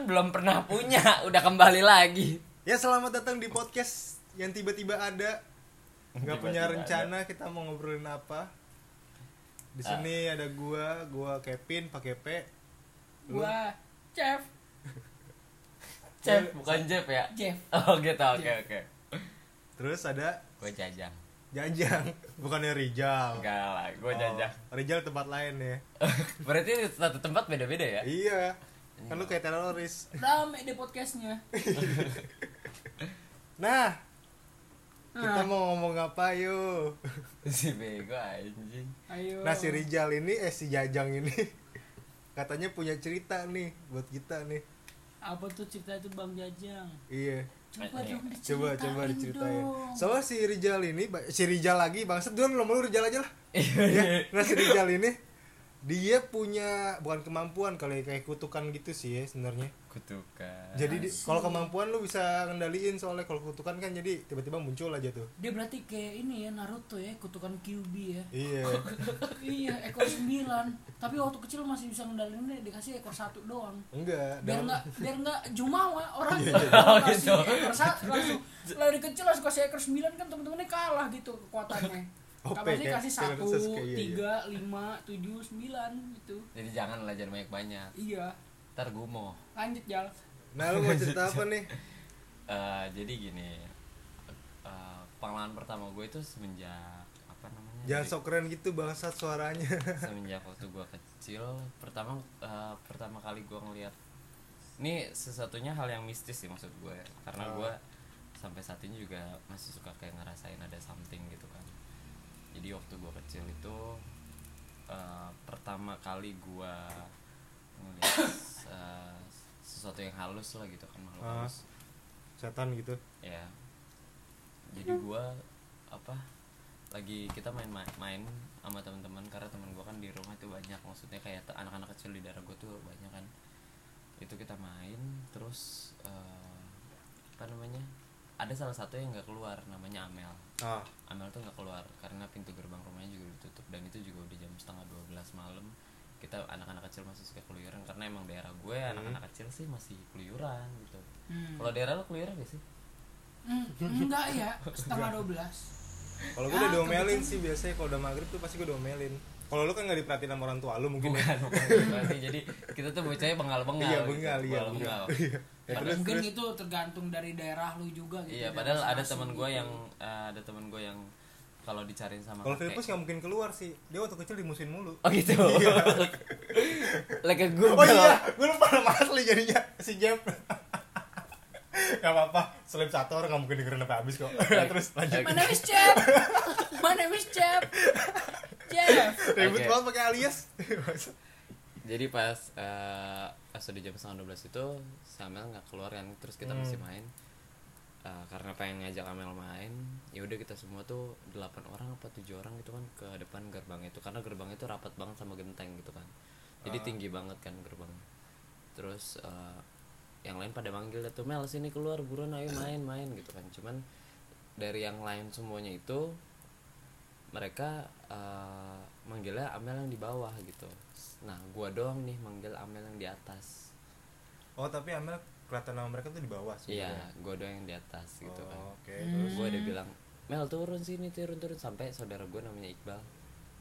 kan belum pernah punya, udah kembali lagi. Ya selamat datang di podcast yang tiba-tiba ada. Enggak punya rencana ada. Kita mau ngobrolin apa. Di sini ada gua Kevin pakai P. Gua Chef. Chef bukan Jeff ya? Jeff. Oh gitu, oke. Terus ada gua Jajang. Jajang, bukannya Rijal. Enggak lah, gua Jajang. Rijal tempat lain ya. Berarti satu tempat beda-beda ya? Iya. Kan lu kayak teroris. Rame deh podcastnya. Nah, kita mau ngomong apa yuk? Si bego anjing. Ayo. Nah, si Rijal ini si Jajang ini katanya punya cerita nih buat kita nih. Apa tuh cerita itu Bang Jajang? Iya. Coba diceritain. Soalnya si Rijal bangsat dulu lu Rijal aja lah. Ya, nah si Rijal ini dia punya bukan kemampuan kayak kutukan gitu sih ya sebenarnya. Kutukan. Jadi kalau kemampuan lu bisa ngendaliin, soalnya kalau kutukan kan jadi tiba-tiba muncul aja tuh. Dia berarti kayak ini ya Naruto ya, kutukan Kyuubi ya. Iya. Iya, ekor 9. Tapi waktu kecil masih bisa ngendaliin dikasih ekor 1 doang. Enggak. Biar enggak jumawa orang. Iya. Ekor 1 langsung. Lari kecil langsung kasih ekor 9 kan teman-temannya kalah gitu kekuatannya. Kamu sih kasih 1, 3, 5, 7, 9 gitu. Jadi janganlah jangan banyak-banyak. Iya. Ntar gumoh. Lanjut Jal. Nah lu mau cerita apa nih? Jadi gini, pengalaman pertama gue itu semenjak apa namanya? Jangan sok keren gitu bangsat suaranya. Semenjak waktu gue kecil, pertama kali gue ngeliat. Ini sesuatunya hal yang mistis sih maksud gue, karena gue sampai saat ini juga masih suka kayak ngerasain ada something gitu kan. Jadi waktu gue kecil itu pertama kali gue ngeliat sesuatu yang halus lah gitu kan, makhluk halus, setan gitu ya. Jadi gue lagi kita main-main sama teman-teman, karena teman gue kan di rumah tuh banyak, maksudnya kayak anak-anak kecil di daerah gue tuh banyak kan. Itu kita main terus ada salah satu yang nggak keluar, namanya Amel. Amel tuh nggak keluar karena pintu gerbang rumahnya juga ditutup, dan itu juga udah jam 11:30 malam. Kita anak-anak kecil masih suka keluyuran, karena emang daerah gue anak-anak kecil sih masih keluyuran gitu. Kalau daerah lo keluyuran gak sih? Enggak ya, 11:30. Kalau gue udah domelin sih biasanya, kalau udah maghrib tuh pasti gue domelin. Kalau lu kan nggak diperhatiin sama orang tua lu mungkin. Bukan. Jadi kita tuh bocahnya bengal-bengal. Iya, bengal. Ya, mungkin itu tergantung dari daerah lu juga gitu. Iya, padahal ada teman gue yang kalau dicariin sama. Kalau Filipus nggak mungkin keluar sih. Dia waktu kecil dimusuhin mulu. Oh gitu. Iya. Like gue. Oh iya, gue lupa nama asli jadinya si Jeff. Gak apa-apa, selip satu orang nggak mungkin dengerin sampai habis kok. Terus lanjut. My name is Jeff. Jeff. Ribut banget pakai alias. Jadi pas udah jam 11:30 itu Amel nggak keluar kan, terus kita masih main. Karena pengen ngajak Amel main, ya udah kita semua tuh 8 orang apa 7 orang gitu kan ke depan gerbang itu, karena gerbang itu rapat banget sama genteng gitu kan. Jadi tinggi banget kan gerbang. Terus yang lain pada manggil tuh, Mel sini keluar buruan ayo main gitu kan. Cuman dari yang lain semuanya itu mereka manggilnya Amel yang di bawah gitu. Nah, gua doang nih manggil Amel yang di atas. Oh, tapi Amel kelihatan nama mereka tuh di bawah sebenarnya. Iya, gua doang yang di atas gitu kan. Oke. Terus gua udah bilang, "Mel, turun sini, turun." Sampai saudara gua namanya Iqbal,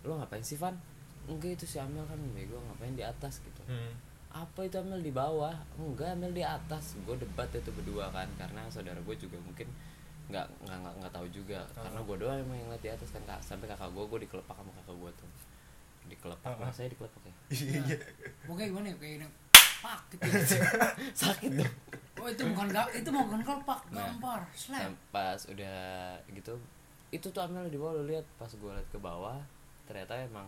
"Lu ngapain sih, Van?" "Enggak, itu si Amel kan bego, ngapain di atas gitu." "Apa itu Amel di bawah?" "Enggak, Amel di atas." Gua debat itu berdua kan, karena saudara gua juga mungkin nggak tahu juga, karena gue doang emang yang liat di atas kan. Sampai kakak gue dikelepak sama kakak gue tuh, dikelepak saya dikelepak ya. Iya. Pokoknya gimana ya, kayak pak gitu sakit dong. Oh itu bukan kelepak, gampar slap. Pas udah gitu, itu tuh Amel di bawah, lo lihat. Pas gue liat ke bawah, ternyata emang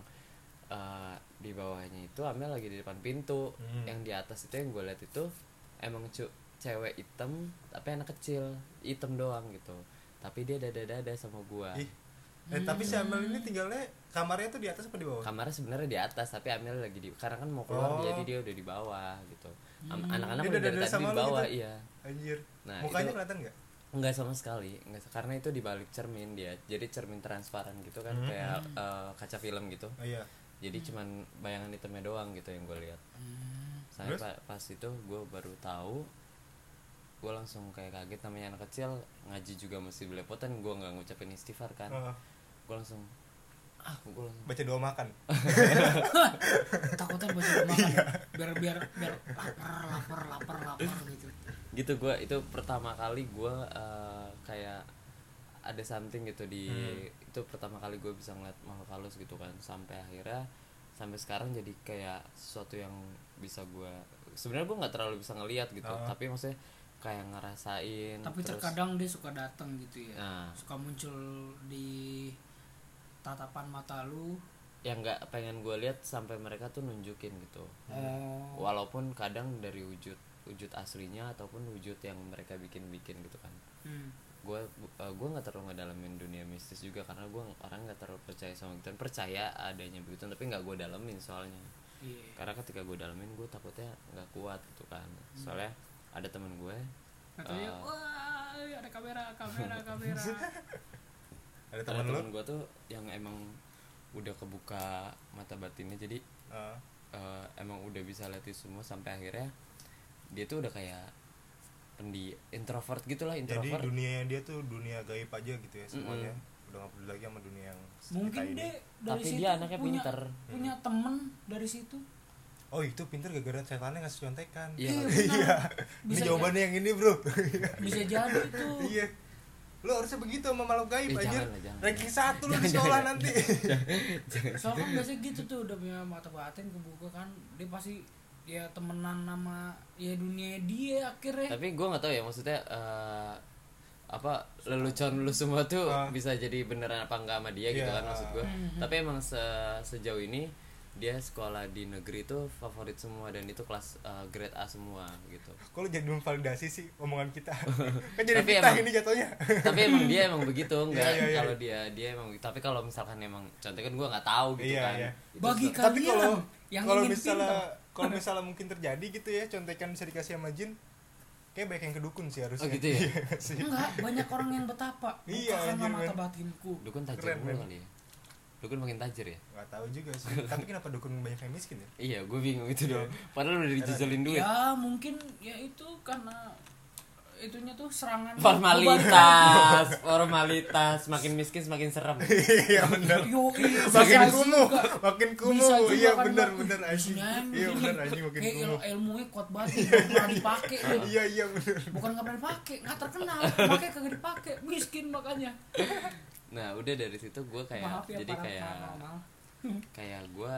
di bawahnya itu Amel lagi di depan pintu. Yang di atas itu yang gue liat itu emang cewek hitam tapi anak kecil, hitam doang gitu, tapi dia dada sama gua. Tapi si Amel ini tinggalnya kamarnya tuh di atas apa di bawah? Kamarnya sebenarnya di atas, tapi Amel lagi di, karena kan mau keluar jadi dia udah di bawah gitu. Anak-anak udah dari tadi di bawah gitu. Iya. Anjir. Nah, mukanya kelihatan enggak? Enggak sama sekali, karena itu di balik cermin dia. Jadi cermin transparan gitu kan, kayak kaca film gitu. Oh, iya. Jadi cuman bayangan hitamnya doang gitu yang gua lihat. Saya pas itu gue baru tahu, gue langsung kayak kaget, namanya anak kecil ngaji juga mesti belepotan, gue nggak ngucapin istighfar kan, gue langsung baca doa makan. Takutnya baca doa makan biar lapar gitu. Gue itu pertama kali gue kayak ada something gitu di itu pertama kali gue bisa ngeliat makhluk halus gitu kan, sampai akhirnya sampai sekarang jadi kayak sesuatu yang bisa gue, sebenarnya gue nggak terlalu bisa ngeliat gitu, tapi maksudnya kayak ngerasain. Tapi terus, terkadang dia suka datang gitu ya, suka muncul di tatapan mata lu yang nggak pengen gue lihat sampai mereka tuh nunjukin gitu, walaupun kadang dari wujud aslinya ataupun wujud yang mereka bikin gitu kan. Gue nggak terlalu ngedalamin dunia mistis juga karena gue orang nggak terlalu percaya sama gitu, percaya adanya begitu tapi nggak gue dalamin soalnya, karena ketika gue dalamin gue takutnya nggak kuat gitu kan, soalnya ada temen gue katanya wah ada kamera ada temen gue tuh yang emang udah kebuka mata batinnya, jadi emang udah bisa lihat itu semua, sampai akhirnya dia tuh udah kayak di introvert gitulah, jadi dunia dia tuh dunia gaib aja gitu ya semuanya, udah nggak peduli lagi sama dunia yang mungkin kita ini. Tapi dia anaknya pinter, punya temen dari situ. Oh itu pinter gara-gara setannya ngasih contekan. Iya. Ini jawabannya yang ini bro. Bisa jadi itu. Iya. Lu harusnya begitu sama makhluk gaib aja. Ranking 1 lu di sekolah nanti. Soalnya biasanya gitu tuh, udah punya mata batin kebuka kan, dia pasti ya temenan nama ya dunia dia akhirnya. Tapi gue nggak tahu ya maksudnya apa lelucon lu semua tuh bisa jadi beneran apa enggak sama dia gitu kan, maksud gue. Tapi emang sejauh ini dia sekolah di negeri tuh favorit semua dan itu kelas grade A semua gitu. Kok lu jadi memvalidasi sih omongan kita? Kan jadi kita emang, ini jatuhnya. Tapi emang dia emang begitu enggak? Yeah. Kalau dia emang, tapi kalau misalkan emang contohnya kan gue nggak tahu gitu kan. Bagi kalian yang ingin pintar. Kalau misalnya mungkin terjadi gitu ya, contekan bisa dikasih sama jin, kayak banyak yang kedukun sih harusnya. Oh gitu ya? Enggak, banyak orang yang betapa. Iya, anjir mata batinku. Dukun tajir kali ya? Dukun makin tajir ya? Gak tahu juga sih, tapi kenapa dukun banyak yang miskin ya? Iya, gue bingung itu dong. Padahal udah dijajalin duit. Ya mungkin ya itu karena itunya tuh serangan formalitas makin miskin semakin serem. Iya benar. Makin kumuh. Iya benar anjing. Iya benar anjing makin kumuh. Ilmunya kuat banget enggak dipakai. Iya benar. Bukan enggak pernah dipakai, enggak terkenal, pakai kagak dipakai, miskin makanya. Nah, udah dari situ gue kayak kayak gue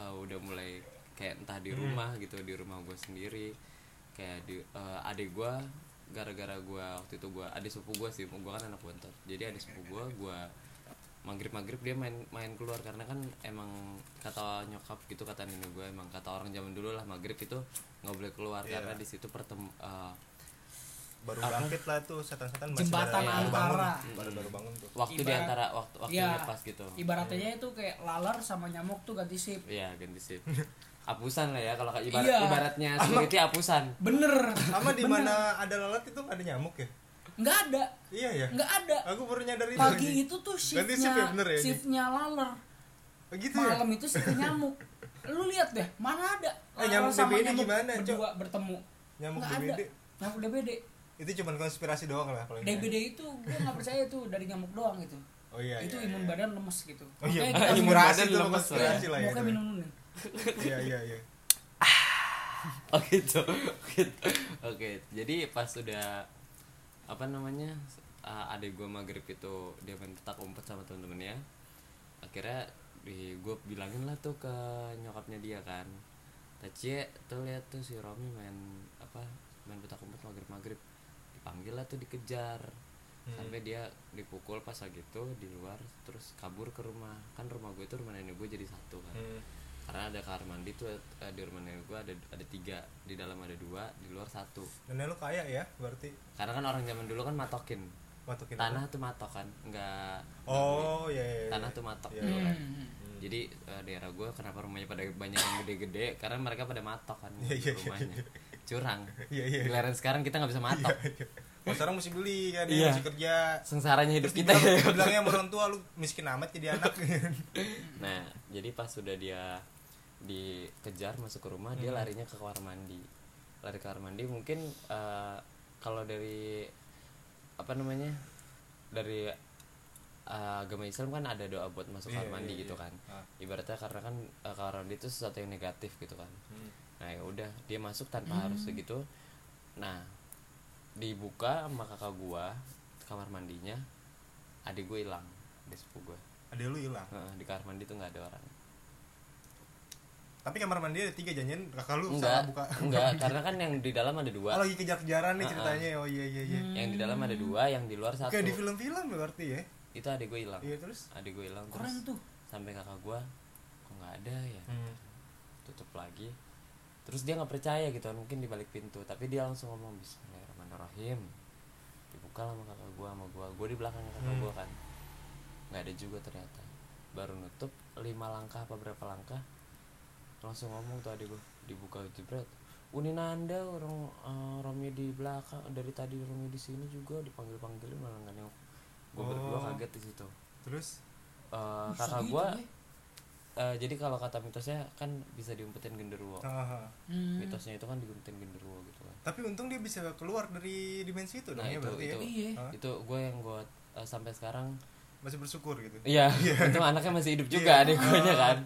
udah mulai kayak entah di rumah gitu, di rumah gue sendiri kayak di adik gue, gara-gara gue waktu itu gue ada sepupu gue sih, gue kan anak bontot, jadi ada sepupu gue maghrib dia main keluar karena kan emang kata nyokap gitu, kata nenek gue emang kata orang zaman dulu lah maghrib itu nggak boleh keluar karena di situ baru bangkit lah tuh setan-setan masih jembatan antara baru bangun tuh waktu di antara waktunya pas gitu, ibaratnya itu kayak laler sama nyamuk tuh ganti sip. Iya ganti sip. Apusan lah ya kalau ibaratnya seperti apusan. Bener. Sama di mana ada lalat itu nggak ada nyamuk ya? Nggak ada. Iya ya. Nggak ada. Aku baru nyadar itu. Pagi itu tuh shiftnya laler. Begitu ya. Malam itu shift nyamuk. Lu lihat deh, mana ada? Nyamuk DBD gimana? Coba bertemu. Nyamuk DBD. Nyamuk DBD. Itu cuma konspirasi doang lah kalau DBD itu gue nggak percaya tuh dari nyamuk doang gitu. Oh iya. Itu imun badan lemes gitu. Oh iya. Imun badan lemes lah ya. Pokoknya minum. Iya. Oke. Oke, jadi pas udah adek gue maghrib itu dia main petak umpet sama temen-temennya. Akhirnya gue bilangin lah tuh ke nyokapnya dia kan. Tacie tuh lihat tuh si Romi main petak umpet maghrib. Dipanggil lah tuh dikejar. Sampai dia dipukul pas gitu di luar terus kabur ke rumah. Kan rumah gue itu rumah nenek gue jadi satu kan. Karena ada kamar mandi tuh di rumah nenek gue ada 3, di dalam ada 2, di luar 1. Nenek lu kaya ya berarti? Karena kan orang zaman dulu kan matokin tanah apa? Tuh matok kan, nggak. Oh iya. Tanah tuh matok dulu kan. Jadi daerah gue kenapa rumahnya pada banyak yang gede-gede? Karena mereka pada matok kan rumahnya, curang. Di lereng sekarang kita nggak bisa matok. Mas orang mesti beli kan, dia mesti kerja. Sengsaranya hidup kita. Bilangnya sama orang tua lu miskin amat jadi anak. Nah jadi pas sudah dia dikejar masuk ke rumah, dia larinya ke kamar mandi. Lari ke kamar mandi mungkin kalau dari dari agama Islam kan ada doa buat masuk kamar mandi gitu kan. Ibaratnya karena kan kamar mandi itu sesuatu yang negatif gitu kan. Nah ya udah dia masuk tanpa harus segitu. Nah dibuka sama kakak gua kamar mandinya, adik gua hilang, adik sepupu gua. Adik lu hilang? Di kamar mandi tuh nggak ada orang. Tapi kamar mandi ada 3, janjian kakak lu salah buka. Enggak, karena kan yang di dalam ada 2. Oh, lagi kejar-kejaran nih ceritanya. Oh iya. Yang di dalam ada 2, yang di luar 1. Kayak di film-film berarti ya. Itu adik gue hilang. Iya, terus? Adik gue hilang terus. Keren tuh. Sampai kakak gue kok enggak ada ya. Tutup lagi. Terus dia enggak percaya gitu kan, mungkin di balik pintu, tapi dia langsung ngomong bismillahirrahmanirrahim. Dibuka sama kakak gue sama gua. Gue di belakang kakak gue kan. Enggak ada juga ternyata. Baru nutup 5 langkah apa berapa langkah, langsung ngomong tuh adik gue, dibuka jebret, Uninanda orang romnya di belakang, dari tadi romnya di sini juga dipanggil-panggilin malah nggak nengok. Gue berdua kaget di situ. Terus kakak gue jadi kalau kata mitosnya kan bisa diumpetin genderuwo. Mitosnya itu kan diumpetin genderuwo gitu kan. Tapi untung dia bisa keluar dari dimensi itu dong. Nah, itu gue yang gue sampai sekarang masih bersyukur gitu. Iya, untung anaknya masih hidup juga adik guenya kan.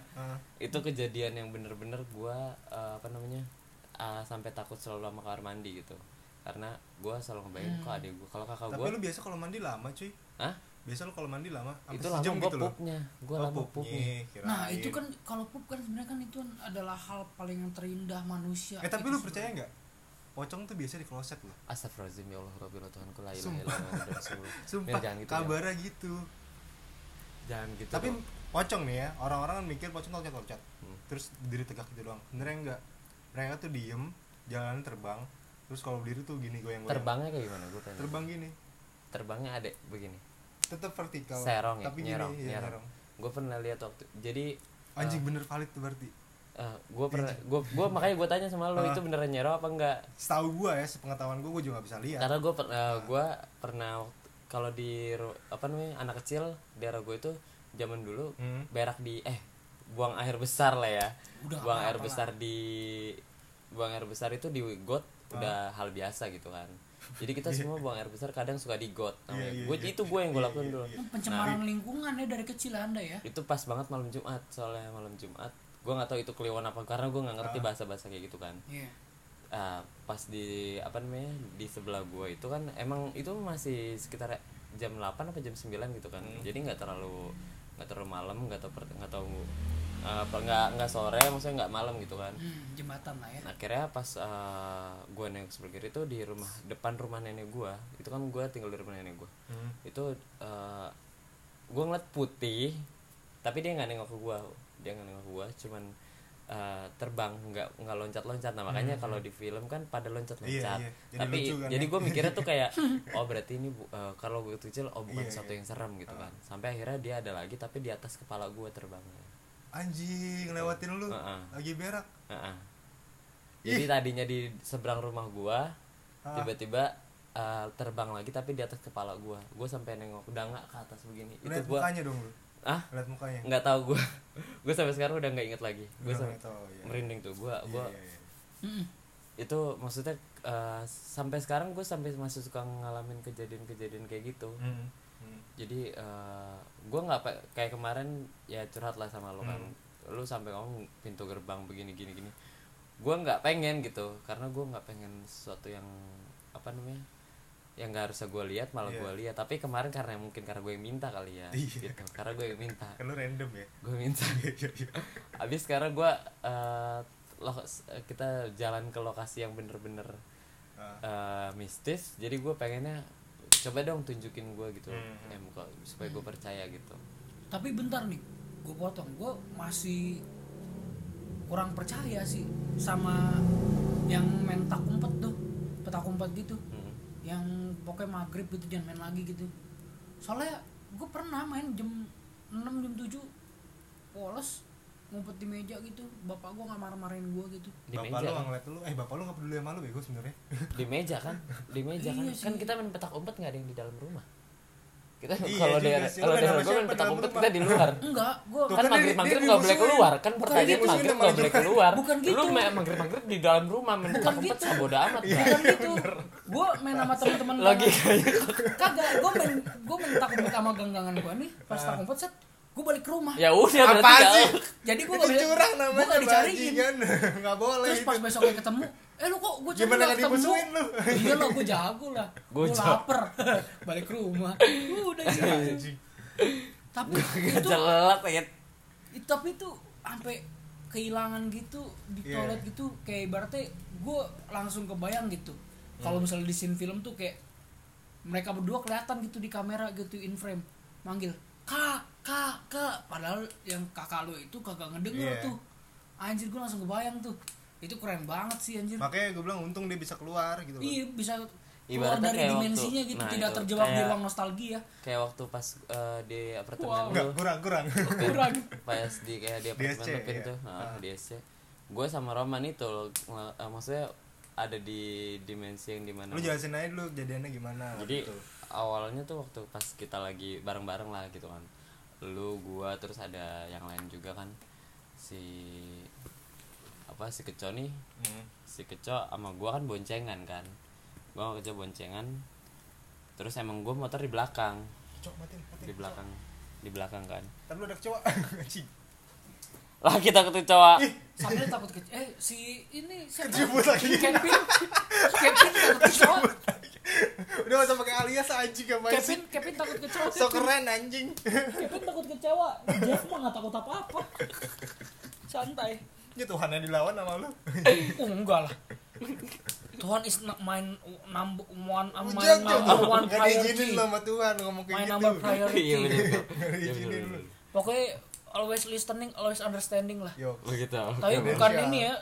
Itu kejadian yang bener-bener gua sampai takut selalu lama kamar mandi gitu. Karena gua selalu ngebayang kok adik gua, kalau kakak gua. Tapi lu biasa kalau mandi lama, cuy. Hah? Biasa lu kalau mandi lama, sampai sejam gitu loh. Gua lama pupnya. Nah, itu kan kalau pup kan sebenarnya kan itu adalah hal paling terindah manusia. Tapi lu percaya enggak? Pocong tuh biasa di kloset loh. Astagfirullahaladzim, ya Allah Rabbil Tuhanku la ilaha illallah Rasulullah. Sumpah, kabarnya gitu. Jangan gitu. Tapi pocong nih ya, orang-orang kan mikir pocong loncat-loncat. Terus diri tegak gitu doang. Benernya enggak. Mereka tuh diem, jalan terbang. Terus kalau berdiri tuh gini goyang-goyang. Terbangnya kayak gimana? Gua tanya. Terbang gini. Terbangnya ada begini. Tetap vertikal. Serong ya. Tapi nyerong, gini, ya, nyerong. Gua pernah lihat waktu. Jadi anjing bener valid tuh berarti. Gue makanya gue tanya sama lo itu beneran nyerong apa enggak? Setahu gue ya, sepengetahuan gue juga gak bisa lihat. Karena gue pernah kalau di anak kecil daerah gue itu zaman dulu berak di buang air besar lah ya. Udah, buang air besar di buang air besar itu di got udah hal biasa gitu kan. Jadi kita semua buang air besar kadang suka di got namanya. Itu gue yang gue lakukan dulu. Pencemaran lingkungan ya dari kecil Anda ya. Itu pas banget malam Jumat, soalnya malam Jumat. Gue nggak tahu itu kliwon apa karena gue nggak ngerti bahasa kayak gitu kan. Pas di di sebelah gue itu kan emang itu masih sekitar jam 8 apa jam 9 gitu kan. Jadi nggak terlalu malam, nggak sore, maksudnya nggak malam gitu kan. Jembatan lah ya. Akhirnya pas gue nengok sebelah kiri itu di rumah depan rumah nenek gue, itu kan gue tinggal di rumah nenek gue. Itu gue ngeliat putih, tapi dia nggak nengok ke gue. Cuman terbang, nggak loncat-loncat. Nah makanya kalau di film kan pada loncat-loncat. Jadi tapi kan, jadi gue mikirnya tuh kayak oh berarti ini kalau gue kecil bukan satu yang serem gitu kan. Sampai akhirnya dia ada lagi tapi di atas kepala gue terbangnya. Anjing, lewatin lu lagi berak. Jadi tadinya di seberang rumah gue tiba-tiba terbang lagi tapi di atas kepala gue. Gue sampai nengok udah nggak ke atas begini. Lihat mukanya dong lu. Lihat mukanya. Enggak tahu gue. Gue sampai sekarang udah enggak inget lagi. Gue merinding tuh gue. Itu maksudnya sampai sekarang gue sampai masih suka ngalamin kejadian-kejadian kayak gitu. Jadi gue enggak kayak kemarin ya curhat lah sama lo kan. Lo sampai ngomong pintu gerbang begini. Gue enggak pengen gitu karena gue enggak pengen sesuatu yang yang nggak harusnya gue lihat malah gue lihat. Tapi kemarin karena mungkin karena gue yang minta kali ya gitu. Karena gue yang minta kan, lu random ya gue minta. Abis sekarang gue kita jalan ke lokasi yang bener-bener mistis. Jadi gue pengennya coba dong tunjukin gue gitu supaya gue percaya gitu. Tapi bentar nih, gue potong, gue masih kurang percaya sih sama yang main petak umpet gitu. Yang pokoknya maghrib gitu jangan main lagi gitu. Soalnya gue pernah main jam 6 jam 7 polos ngumpet di meja gitu. Bapak gue nggak marah-marahin gue gitu. Di bapak meja, lu ngeliat lu bapak lu nggak peduli sama lu bego sebenarnya. Di meja kan. Iya kan kita main petak umpet nggak ada yang di dalam rumah. Kita iya, kalau dia kalau kita di luar. Enggak, gua kan magrib-magrib enggak boleh keluar. Kan pertanyaan magrib enggak boleh keluar. Bukan gitu. Lu magrib-magrib di dalam rumah main petak-petak sabodo amat. Bukan gitu. Gua main sama teman-teman lagi. Kagak, gua main petak-petak sama ganggangan gua nih. Pas tak ngumpet set, gua balik ke rumah. Ya udah berarti enggak. Jadi gua enggak curang namanya. Gua dicariin. Enggak boleh. Terus pas besoknya ketemu, lu kok gua cuma ketemu. Iya lo gua jago lah. Gua lapar. Balik ke rumah. Udah gitu. Tapi itu jelek ya. Tapi itu sampai kehilangan gitu di toilet gitu kayak ibaratnya gua langsung kebayang gitu. Kalau misalnya di scene film tuh kayak mereka berdua kelihatan gitu di kamera gitu in frame manggil kak padahal yang kakak lo itu kagak ngedenger tuh. Anjir gue langsung kebayang tuh. Itu keren banget sih anjir. Makanya gue bilang untung dia bisa keluar gitu. Iya bisa keluar ibaratnya dari dimensinya waktu, gitu nah tidak terjebak di ruang nostalgia. Kayak waktu pas di apartemen lu. Enggak, kurang. Pas di kayak di apartemen Pin tuh. Nah, di SC. Gue sama Roman itu maksudnya ada di dimensi yang dimana. Lu jelasin aja dulu kejadiannya gimana. Jadi gitu. Awalnya tuh waktu pas kita lagi bareng-bareng lah gitu kan, lu, gua, terus ada yang lain juga kan, si Keco nih, si Keco sama gua kan boncengan kan, gua sama Keco boncengan, terus emang gua motor di belakang, Keco, matiin, di belakang kan, tapi lu ada kecoa, lah kita takut kecoa, sambil takut kecoa, si ini, kejebut lagi, Kevin takut kecoa. Udah masa pakai alias anjing apa sih? Kevin takut kecewa. So keren anjing. Kevin takut kecewa. Jeff mah enggak takut apa-apa. Santai. Ya Tuhan yang dilawan sama lu. Enggak lah. Tuhan is not mine number one. Enggak diizinin lo sama Tuhan ngomong kayak gitu. My number priority. Diizinin lu. Pokoknya always listening, always understanding lah. Yo, begitu. Tapi bukan ini ya.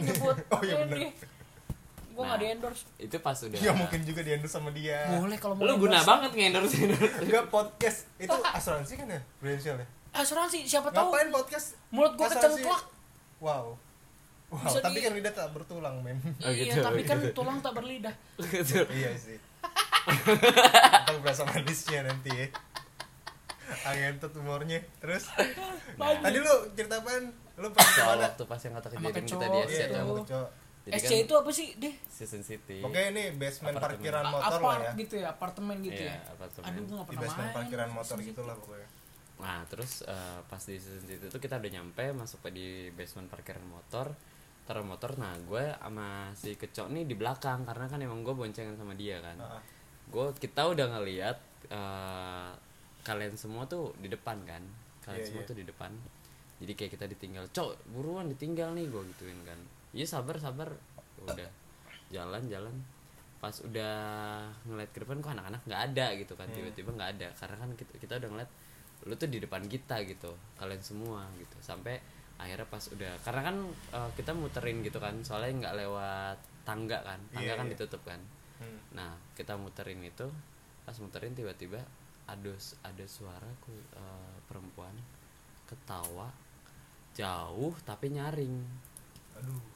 Nyebut. Oh iya benar. Gue nggak di-endorse itu pas udah ya mungkin juga di-endorse sama dia boleh kalau mau lu endorse. Guna banget nge-endorse enggak podcast itu asuransi kan ya Prudential ya asuransi siapa tahu ngapain podcast mulut gue kecengklak wow bisa tapi kan lidah tak bertulang men iya gitu. Tapi kan tulang tak berlidah iya sih ntar berasa manisnya nanti ya angentot umurnya terus tadi lu cerita apaan lu pas kemana waktu pas yang kata kejadian kita di Asia tuh SC kan itu apa sih deh? Season City. Oke ini basement apartemen. Parkiran motor lah ya. Gitu ya, apartemen gitu ya. Apartemen. Aduh gue nggak pernah main. Di basement parkiran motor gitulah pokoknya. Nah terus pas di Season City itu kita udah nyampe masuk ke di basement parkiran motor, taruh motor. Nah gue sama si Kecok nih di belakang karena kan emang gue boncengan sama dia kan. Kita udah ngelihat kalian semua tuh di depan kan. Kalian semua tuh di depan. Jadi kayak kita ditinggal. Cok buruan ditinggal nih gue gituin kan. Iya sabar udah jalan pas udah ngeliat ke depan kok anak-anak nggak ada gitu kan tiba-tiba nggak ada karena kan kita udah ngeliat lu tuh di depan kita gitu kalian semua gitu sampai akhirnya pas udah karena kan kita muterin gitu kan soalnya nggak lewat tangga kan ditutup kan nah kita muterin itu pas muterin tiba-tiba ada suara perempuan ketawa jauh tapi nyaring aduh.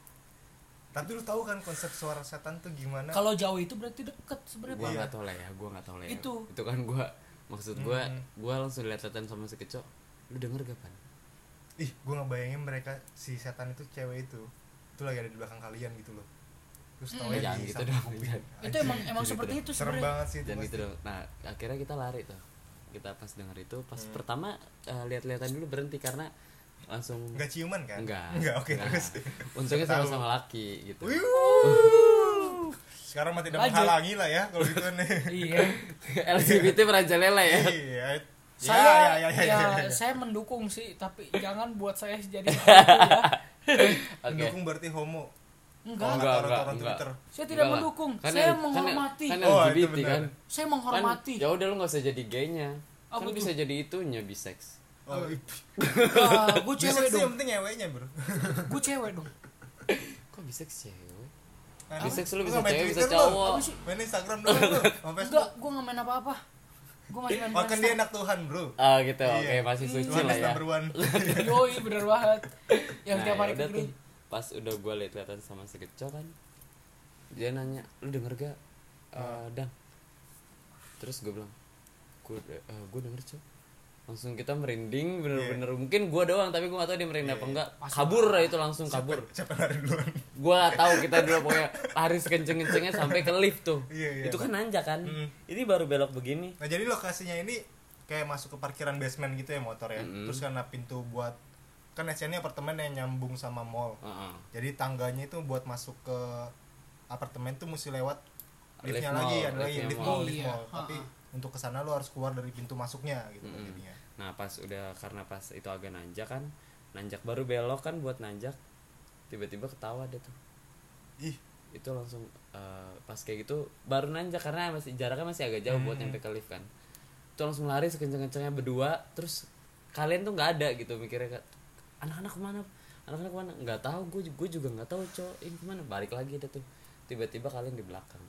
Tapi lu tahu kan konsep suara setan tuh gimana? Kalau jauh itu berarti deket sebenarnya. Gua enggak tahu lah ya, Itu kan gua maksud gua langsung lihat-lihatan sama si Kecok. Lu denger gak, Pan? Ih, gua ngebayangin mereka si setan itu cewek itu. Itu lagi ada di belakang kalian gitu loh. Terus tawain gitu dong. Itu emang seperti itu sebenarnya. Serem banget sih itu. Dan gitu dong. Nah, akhirnya kita lari tuh. Kita pas denger itu, pas pertama lihat-lihatan dulu berhenti karena langsung nggak ciuman kan? Nggak oke okay, terus untungnya sama-sama laki gitu. Sekarang mah tidak menghalangi lah ya kalau gitu nih. Iya LGBT merajalela ya. Iya saya saya mendukung sih tapi jangan buat saya jadi mendukung berarti homo. Enggak. Saya tidak mendukung. Saya menghormati. LGBT kan? Saya menghormati. Ya udah lu nggak usah jadi gaynya. Kan bisa jadi itunya biseks. Oh, gue cewek dong. Yang penting ceweknya, bro. Gue cewek dong. Kok bisa cewek? Bisa lu bisa cewek, bisa cowok. Main Instagram dong. Enggak, gue enggak main apa-apa. Gue masih main. Makan dia anak Tuhan, bro. Ah, gitu. Oke, masih suci lah ya. Yoi, bener banget. Yang tiap hari gitu. Pas udah gue lihat-lihatan sama si Kecok kan. Dia nanya, "Lu denger gak?" Terus gue bilang, gue denger cuy, langsung kita merinding bener-bener. Yeah. Mungkin gue doang, tapi gue gak tau dia merinding apa enggak. Kabur lah itu, langsung kabur. Siapa lari duluan? Gue gak tau, kita dulu pokoknya lari sekenceng-kencengnya sampai ke lift tuh. Yeah. Itu kan nanjak kan. Ini baru belok begini. Nah jadi lokasinya ini kayak masuk ke parkiran basement gitu ya motor ya. Terus karena pintu buat, kan SCN-nya apartemen yang nyambung sama mall. Jadi tangganya itu buat masuk ke apartemen tuh mesti lewat liftnya lagi, ada lagi lift mall. Tapi untuk kesana lo harus keluar dari pintu masuknya gitu jadinya. Nah pas udah, karena pas itu agak nanjak kan, nanjak baru belok kan buat nanjak, tiba-tiba ketawa dia tuh. Ih, itu langsung pas kayak gitu baru nanjak karena masih jaraknya masih agak jauh buat nyampe ke lift kan. Itu langsung lari sekenceng-kencengnya berdua, terus kalian tuh nggak ada gitu mikirnya. Anak-anak kemana? Anak-anak kemana? Nggak tahu, gue juga nggak tahu cowok ini kemana. Balik lagi deh tuh, tiba-tiba kalian di belakang.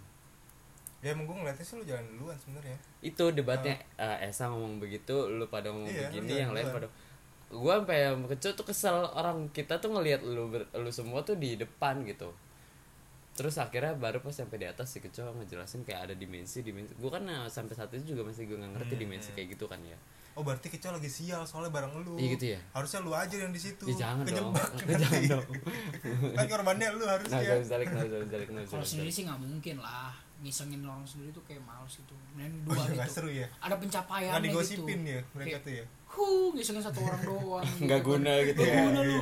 Ya emang gue ngeliatnya sih lu jalan duluan sebenarnya. Itu debatnya Esa ngomong begitu, lu pada ngomong begini, yang lain pada. Gue sampai kecut tuh kesel, orang kita tuh ngelihat lu semua tuh di depan gitu. Terus akhirnya baru pas sampai di atas si kecoa ngejelasin kayak ada dimensi. Gue kan sampai saat itu juga masih gue nggak ngerti dimensi kayak gitu kan ya. Oh berarti kecoa lagi sial soalnya bareng lu. Iya gitu ya. Harusnya lu aja yang di situ. Ya, jangan kejebak. Jangan dong. Kan korbannya lu harusnya. Nah, harus kalau sendiri sih nggak mungkin lah. Ngisengin orang sendiri tuh kayak males gitu. Mending dua gitu. Nggak seru ya. Ada pencapaian gitu. Nggak digosipin ya mereka tuh ya. Ngisengin satu orang doang. Nggak guna gitu ya. Guna lu.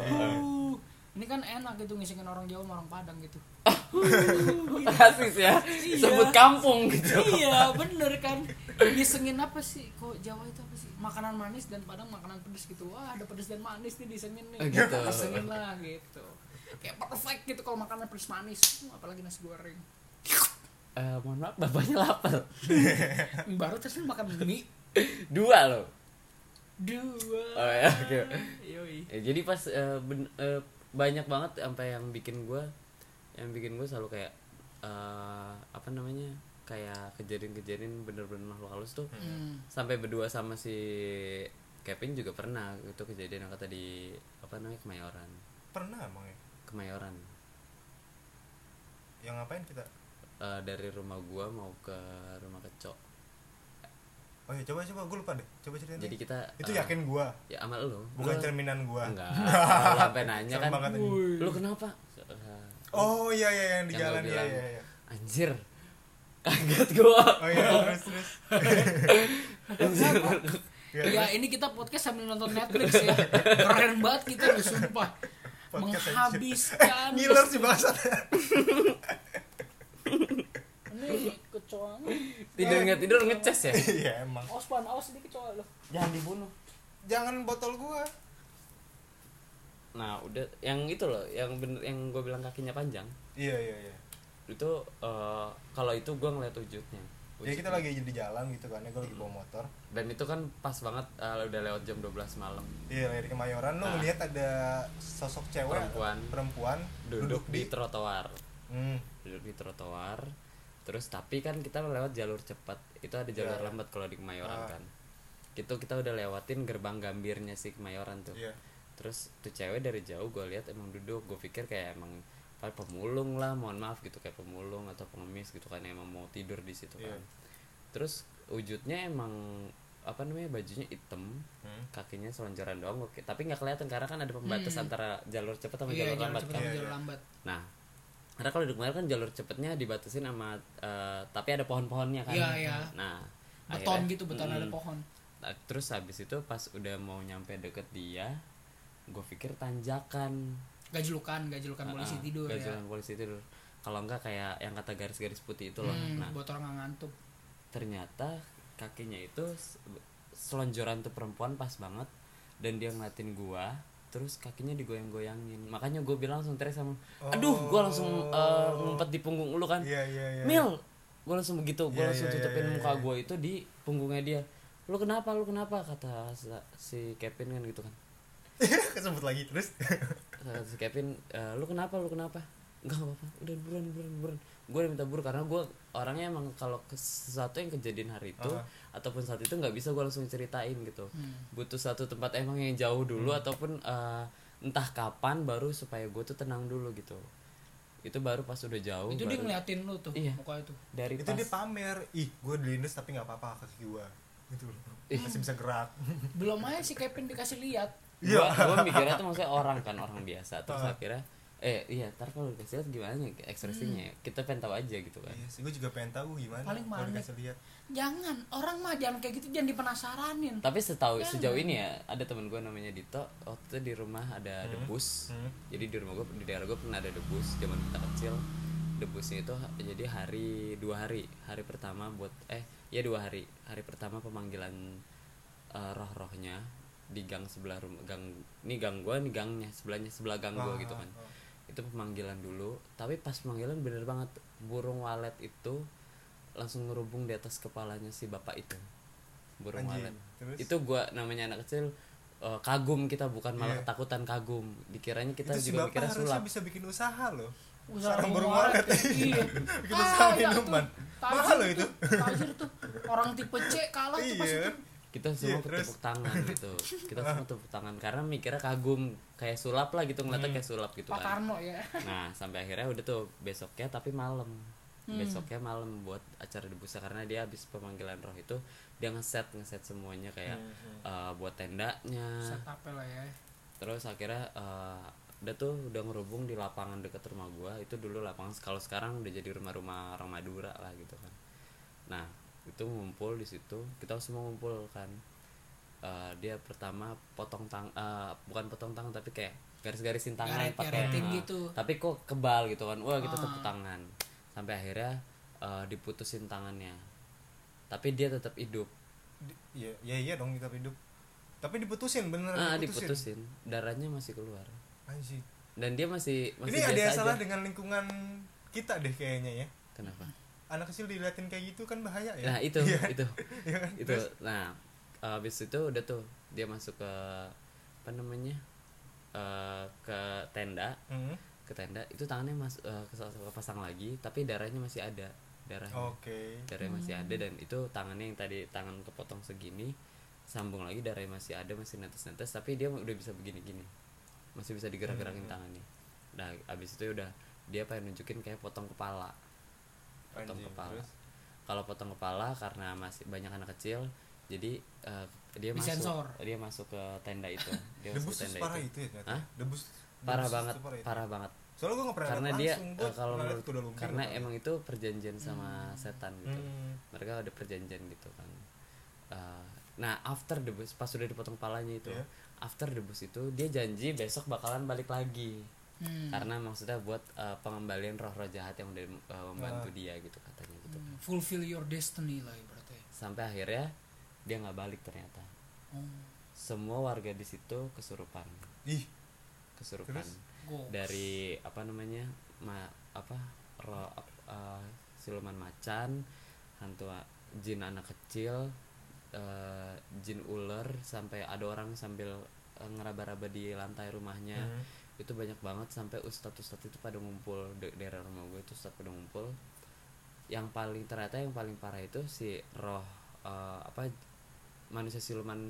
Ini kan enak gitu ngisengin orang Jawa sama orang Padang gitu. Rasis ya. Iya. Sebut kampung gitu. Iya, bener kan. Ngisengin apa sih? Kok Jawa itu apa sih? Makanan manis dan Padang makanan pedas gitu. Wah, ada pedas dan manis nih disengin nih. Gitu. Disengin lah gitu. Kayak perfect gitu kalau makanan pedas manis, apalagi nasi goreng. Mohon maaf, bapaknya lapar. Baru terus makan mie. Dua loh. Oh ya, oke. Yoi. Ya, jadi pas banyak banget sampai yang bikin gue selalu kayak kayak kejadian bener-bener makhluk halus tuh. Sampai berdua sama si Kevin juga pernah itu kejadian yang kata di Kemayoran. Pernah emang ya? Kemayoran. Yang ngapain kita? Dari rumah gue mau ke rumah kecok. Oh ya, coba gue lupa deh. Coba ceritain. Jadi kita itu yakin gua. Ya amal lu. Bukan cerminan gua. Enggak. Sampai nanya kan. Lu kenapa? Oh iya yang di jalan ya. Anjir. Kaget gua. Oh iya, terus. Anjir. Ya ini kita podcast sambil nonton Netflix ya. Keren banget kita, sumpah. Podcast menghabiskan. Ngiler sih bangsat. Ini kecoanya. Tidur ngeces ya? Iya emang. Awas ini kecoa lo. Jangan dibunuh. Jangan botol gua. Nah, udah yang itu loh, yang bener yang gua bilang kakinya panjang. Iya. Itu kalau itu gua ngeliat wujudnya. Ya kita lagi di jalan gitu kan, gua lagi bawa motor. Dan itu kan pas banget udah lewat jam 12 malam. Iya, dari Kemayoran lo ngeliat ada sosok cewek perempuan duduk di trotoar. Duduk di trotoar. Terus tapi kan kita lewat jalur cepat, itu ada jalur lambat kalau di Kemayoran kan. Gitu kita udah lewatin gerbang gambirnya si Kemayoran tuh. Yeah. Terus tuh cewek dari jauh gue lihat emang duduk, gue pikir kayak emang pemulung lah, mohon maaf gitu, kayak pemulung atau pengemis gitu kan, emang mau tidur di situ kan. Terus wujudnya emang bajunya hitam, kakinya selonjoran doang, tapi nggak kelihatan karena kan ada pembatas antara jalur cepat sama jalur lambat kan. Nah. Karena kalau di Kemayoran kan jalur cepetnya dibatasin sama tapi ada pohon-pohonnya kan. Iya. Nah, beton akhirnya, beton ada pohon. Terus habis itu pas udah mau nyampe deket dia, gue pikir tanjakan. Gak julukan polisi tidur ya. Gak julukan polisi tidur. Kalau enggak kayak yang kata garis-garis putih itu loh. Nah, buat orang gak ngantuk. Ternyata kakinya itu selonjoran tuh perempuan pas banget dan dia ngeliatin gua. Terus kakinya digoyang-goyangin. Makanya gue bilang langsung teriak sama gue langsung ngumpet di punggung lu kan. Yeah. Mil, gue langsung begitu. Gue langsung tutupin muka gue itu di punggungnya dia. Lu kenapa? Kata si Kevin kan gitu kan. Kesebut lagi terus. Kata si Kevin, lu kenapa? Enggak apa-apa, udah buruan. Gue udah minta buru karena gue orangnya emang kalau sesuatu yang kejadian hari itu ataupun saat itu nggak bisa gue langsung ceritain gitu. Butuh satu tempat emang yang jauh dulu ataupun entah kapan baru supaya gue tuh tenang dulu gitu. Itu baru pas udah jauh itu dia ngeliatin lu tuh. Iya. Muka itu dari itu pas, dia pamer, gue dilindus tapi nggak apa-apa kaki gue. gitu loh. Masih bisa gerak. Belum aja si Kevin dikasih lihat. Iya. Gua mikirnya tuh maksudnya orang kan, orang biasa. Terus akhirnya ntar kalau dikasih lihat gimana ekspresinya. Kita pengen tahu aja gitu kan. Iya, gua juga pengen tahu gimana kalau dikasih lihat. Jangan, orang mah jangan kayak gitu, jangan dipenasaranin. Tapi sejauh ini ya, ada teman gua namanya Dito, waktu itu di rumah ada debus. Jadi di rumah gua, di daerah gua pernah ada debus zaman kita kecil. Debusnya itu jadi dua hari. Hari pertama buat dua hari. Hari pertama pemanggilan roh-rohnya di gang sebelah rumah, gang gua gitu kan. Itu pemanggilan dulu, tapi pas pemanggilan bener banget burung walet itu langsung ngerubung di atas kepalanya si bapak itu. Burung walet. Terus? Itu gua namanya anak kecil, kagum, kita bukan malah ketakutan, kagum. Dikiranya kita itu juga mikirnya sulap. Bisa bikin usaha loh. Sarang burung walet. Iya. Bikin usaha minuman. Mahal loh itu. Tajir tuh. Orang tipe C kalah tuh pas itu. Kita semua tepuk tangan gitu. Kita semua tepuk tangan karena mikirnya kagum, kayak sulap lah gitu, ngeliatnya kayak sulap gitu kan. Pak Karno ya. Nah, sampai akhirnya udah tuh besoknya, tapi malam. Besoknya malam buat acara debusnya, karena dia habis pemanggilan roh itu dia ngeset semuanya kayak buat tendanya. Set apel lah ya. Terus akhirnya udah ngerubung di lapangan dekat rumah gua. Itu dulu lapangan, kalau sekarang udah jadi rumah-rumah orang Madura lah gitu kan. Nah, itu ngumpul di situ, kita semua ngumpul kan. Dia pertama bukan potong tangan tapi kayak garis-garisin tangan pakai gitu. Tapi kok kebal gitu kan. Wah, kita tepuk tangan. Sampai akhirnya diputusin tangannya. Tapi dia tetap hidup. Iya dong, tetap hidup. Tapi diputusin beneran. Diputusin. Darahnya masih keluar. Anjir. Dan dia masih biasa aja. Ini ada salah dengan lingkungan kita deh kayaknya ya. Kenapa? Anak kecil diliatin kayak gitu kan bahaya ya. Nah, itu. Itu. Nah, habis itu udah tuh dia masuk ke ke tenda. Ke tenda. Itu tangannya kepasang lagi, tapi darahnya masih ada. Darahnya masih ada, dan itu tangannya yang tadi tangan kepotong segini, sambung lagi darahnya masih ada, masih netes-netes, tapi dia udah bisa begini-gini. Masih bisa digerak-gerakin tangannya. Nah, abis itu udah dia pengen nunjukin kayak potong kepala. Kalau potong kepala, karena masih banyak anak kecil, jadi dia masuk ke tenda itu. Dia debus ke tenda parah itu ya. Hah? Debus parah banget. Soalnya gue nggak pernah langsung. Dia, kalau karena emang itu perjanjian sama setan gitu. Mereka ada perjanjian gitu kan. Nah, after debus, pas sudah dipotong kepalanya itu, after debus itu dia janji besok bakalan balik lagi. Karena maksudnya buat pengembalian roh-roh jahat yang udah membantu dia gitu katanya gitu. Fulfill your destiny lah ibaratnya. Sampai akhirnya dia nggak balik ternyata. Semua warga di situ kesurupan. Terus? Dari siluman macan, hantu, jin anak kecil, jin ular, sampai ada orang sambil ngeraba-raba di lantai rumahnya. Itu banyak banget, sampai ustadz itu pada ngumpul di daerah rumah gue. Itu ustadz pada ngumpul. Yang paling parah itu si roh manusia siluman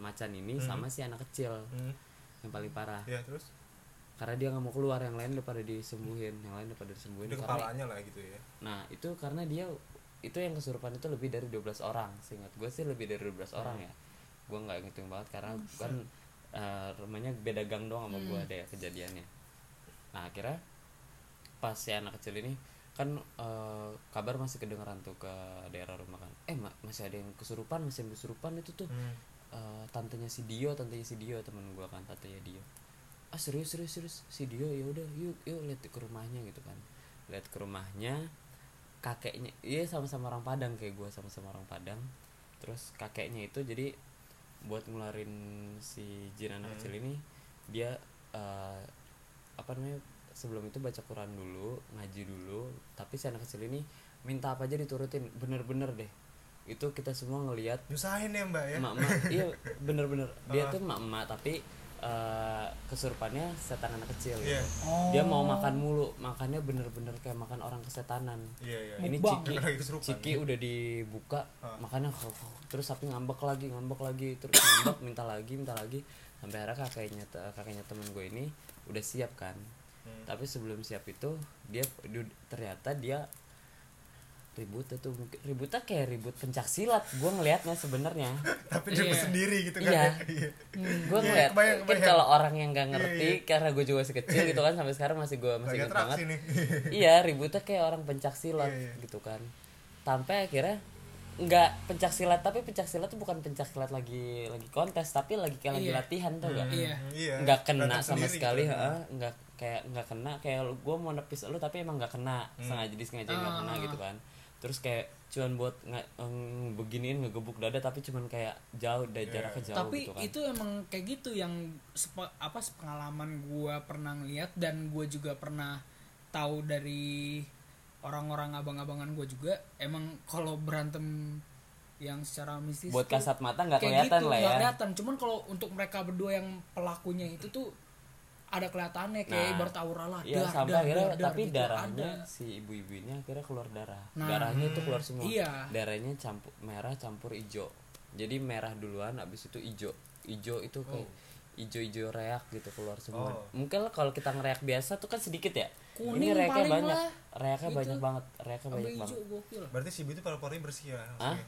macan ini sama si anak kecil yang paling parah. Ya, terus? Karena dia nggak mau keluar, yang lain udah pada disembuhin. Itu kepalanya lah gitu ya. Nah, itu karena dia itu yang kesurupan itu lebih dari 12 orang. Seingat gue sih lebih dari 12 orang ya. Gue nggak ngitung banget karena kan rumahnya beda gang doang sama gue ada ya kejadiannya. Nah, akhirnya pas si anak kecil ini kan kabar masih kedengeran tuh ke daerah rumah kan. Masih ada yang kesurupan, itu tuh tantenya si Dio temen gue kan, tantenya Dio. Serius si Dio, ya udah yuk lihat ke rumahnya gitu kan. Lihat ke rumahnya, kakeknya, iya sama-sama orang Padang kayak gue, Terus kakeknya itu jadi buat ngeluarin si jin anak kecil ini, dia sebelum itu baca Quran dulu, ngaji dulu, tapi si anak kecil ini minta apa aja diturutin, bener-bener deh. Itu kita semua ngelihat. Nyusahin ya mbak ya. Emak-emak, iya bener-bener. Dia tuh emak-emak tapi kesurupannya setan anak kecil. Yeah. Gitu. Dia mau makan mulu, makannya bener-bener kayak makan orang kesetanan. Yeah. Ini ciki udah dibuka, makannya terus sapi ngambek lagi, terus minta lagi, sampai akhirnya kakeknya temen gue ini udah siap kan. Tapi sebelum siap itu dia ternyata dia ribut tuh ributnya kayak ribut pencak silat gue ngelihatnya sebenarnya. Tapi dia sendiri gitu kan. Iya. Gue ngeliat kalau orang yang nggak ngerti karena gue juga masih kecil gitu kan sampai sekarang masih ingat banget. Iya ributnya kayak orang pencak silat gitu kan. Sampai akhirnya nggak pencak silat, tapi pencak silat tuh bukan pencak silat lagi kontes, tapi lagi latihan tuh nggak kena Rata sama sekali gitu. nggak kena kayak gue mau nepis lu tapi emang nggak kena sengaja nggak kena gitu kan. Terus kayak cuman buat beginiin ngegebuk dada tapi cuman kayak jauh dari jaraknya jauh tapi gitu kan. Itu emang kayak gitu yang pengalaman gue pernah ngeliat dan gue juga pernah tahu dari orang-orang abang-abangan gue juga. Emang kalau berantem yang secara mistis buat kasat mata nggak kelihatan gitu, lah ya. Nggak kelihatan. Cuman kalau untuk mereka berdua yang pelakunya itu tuh ada kelihatannya kayak ibarat aura lah. Iya sampai akhirnya tapi darahnya ada. Si ibu-ibu ini akhirnya keluar darah. Darahnya itu keluar semua. Iya. Darahnya campur merah campur hijau. Jadi merah duluan abis itu hijau. Hijau itu kayak ijo-ijo reak gitu keluar semua. Mungkin kalau kita ngereak biasa tuh kan sedikit ya. Kuning ini reaknya banyak. Reaknya banyak banget. Reaknya banyak banget. Berarti si ibu itu paru-parunya bersih ya.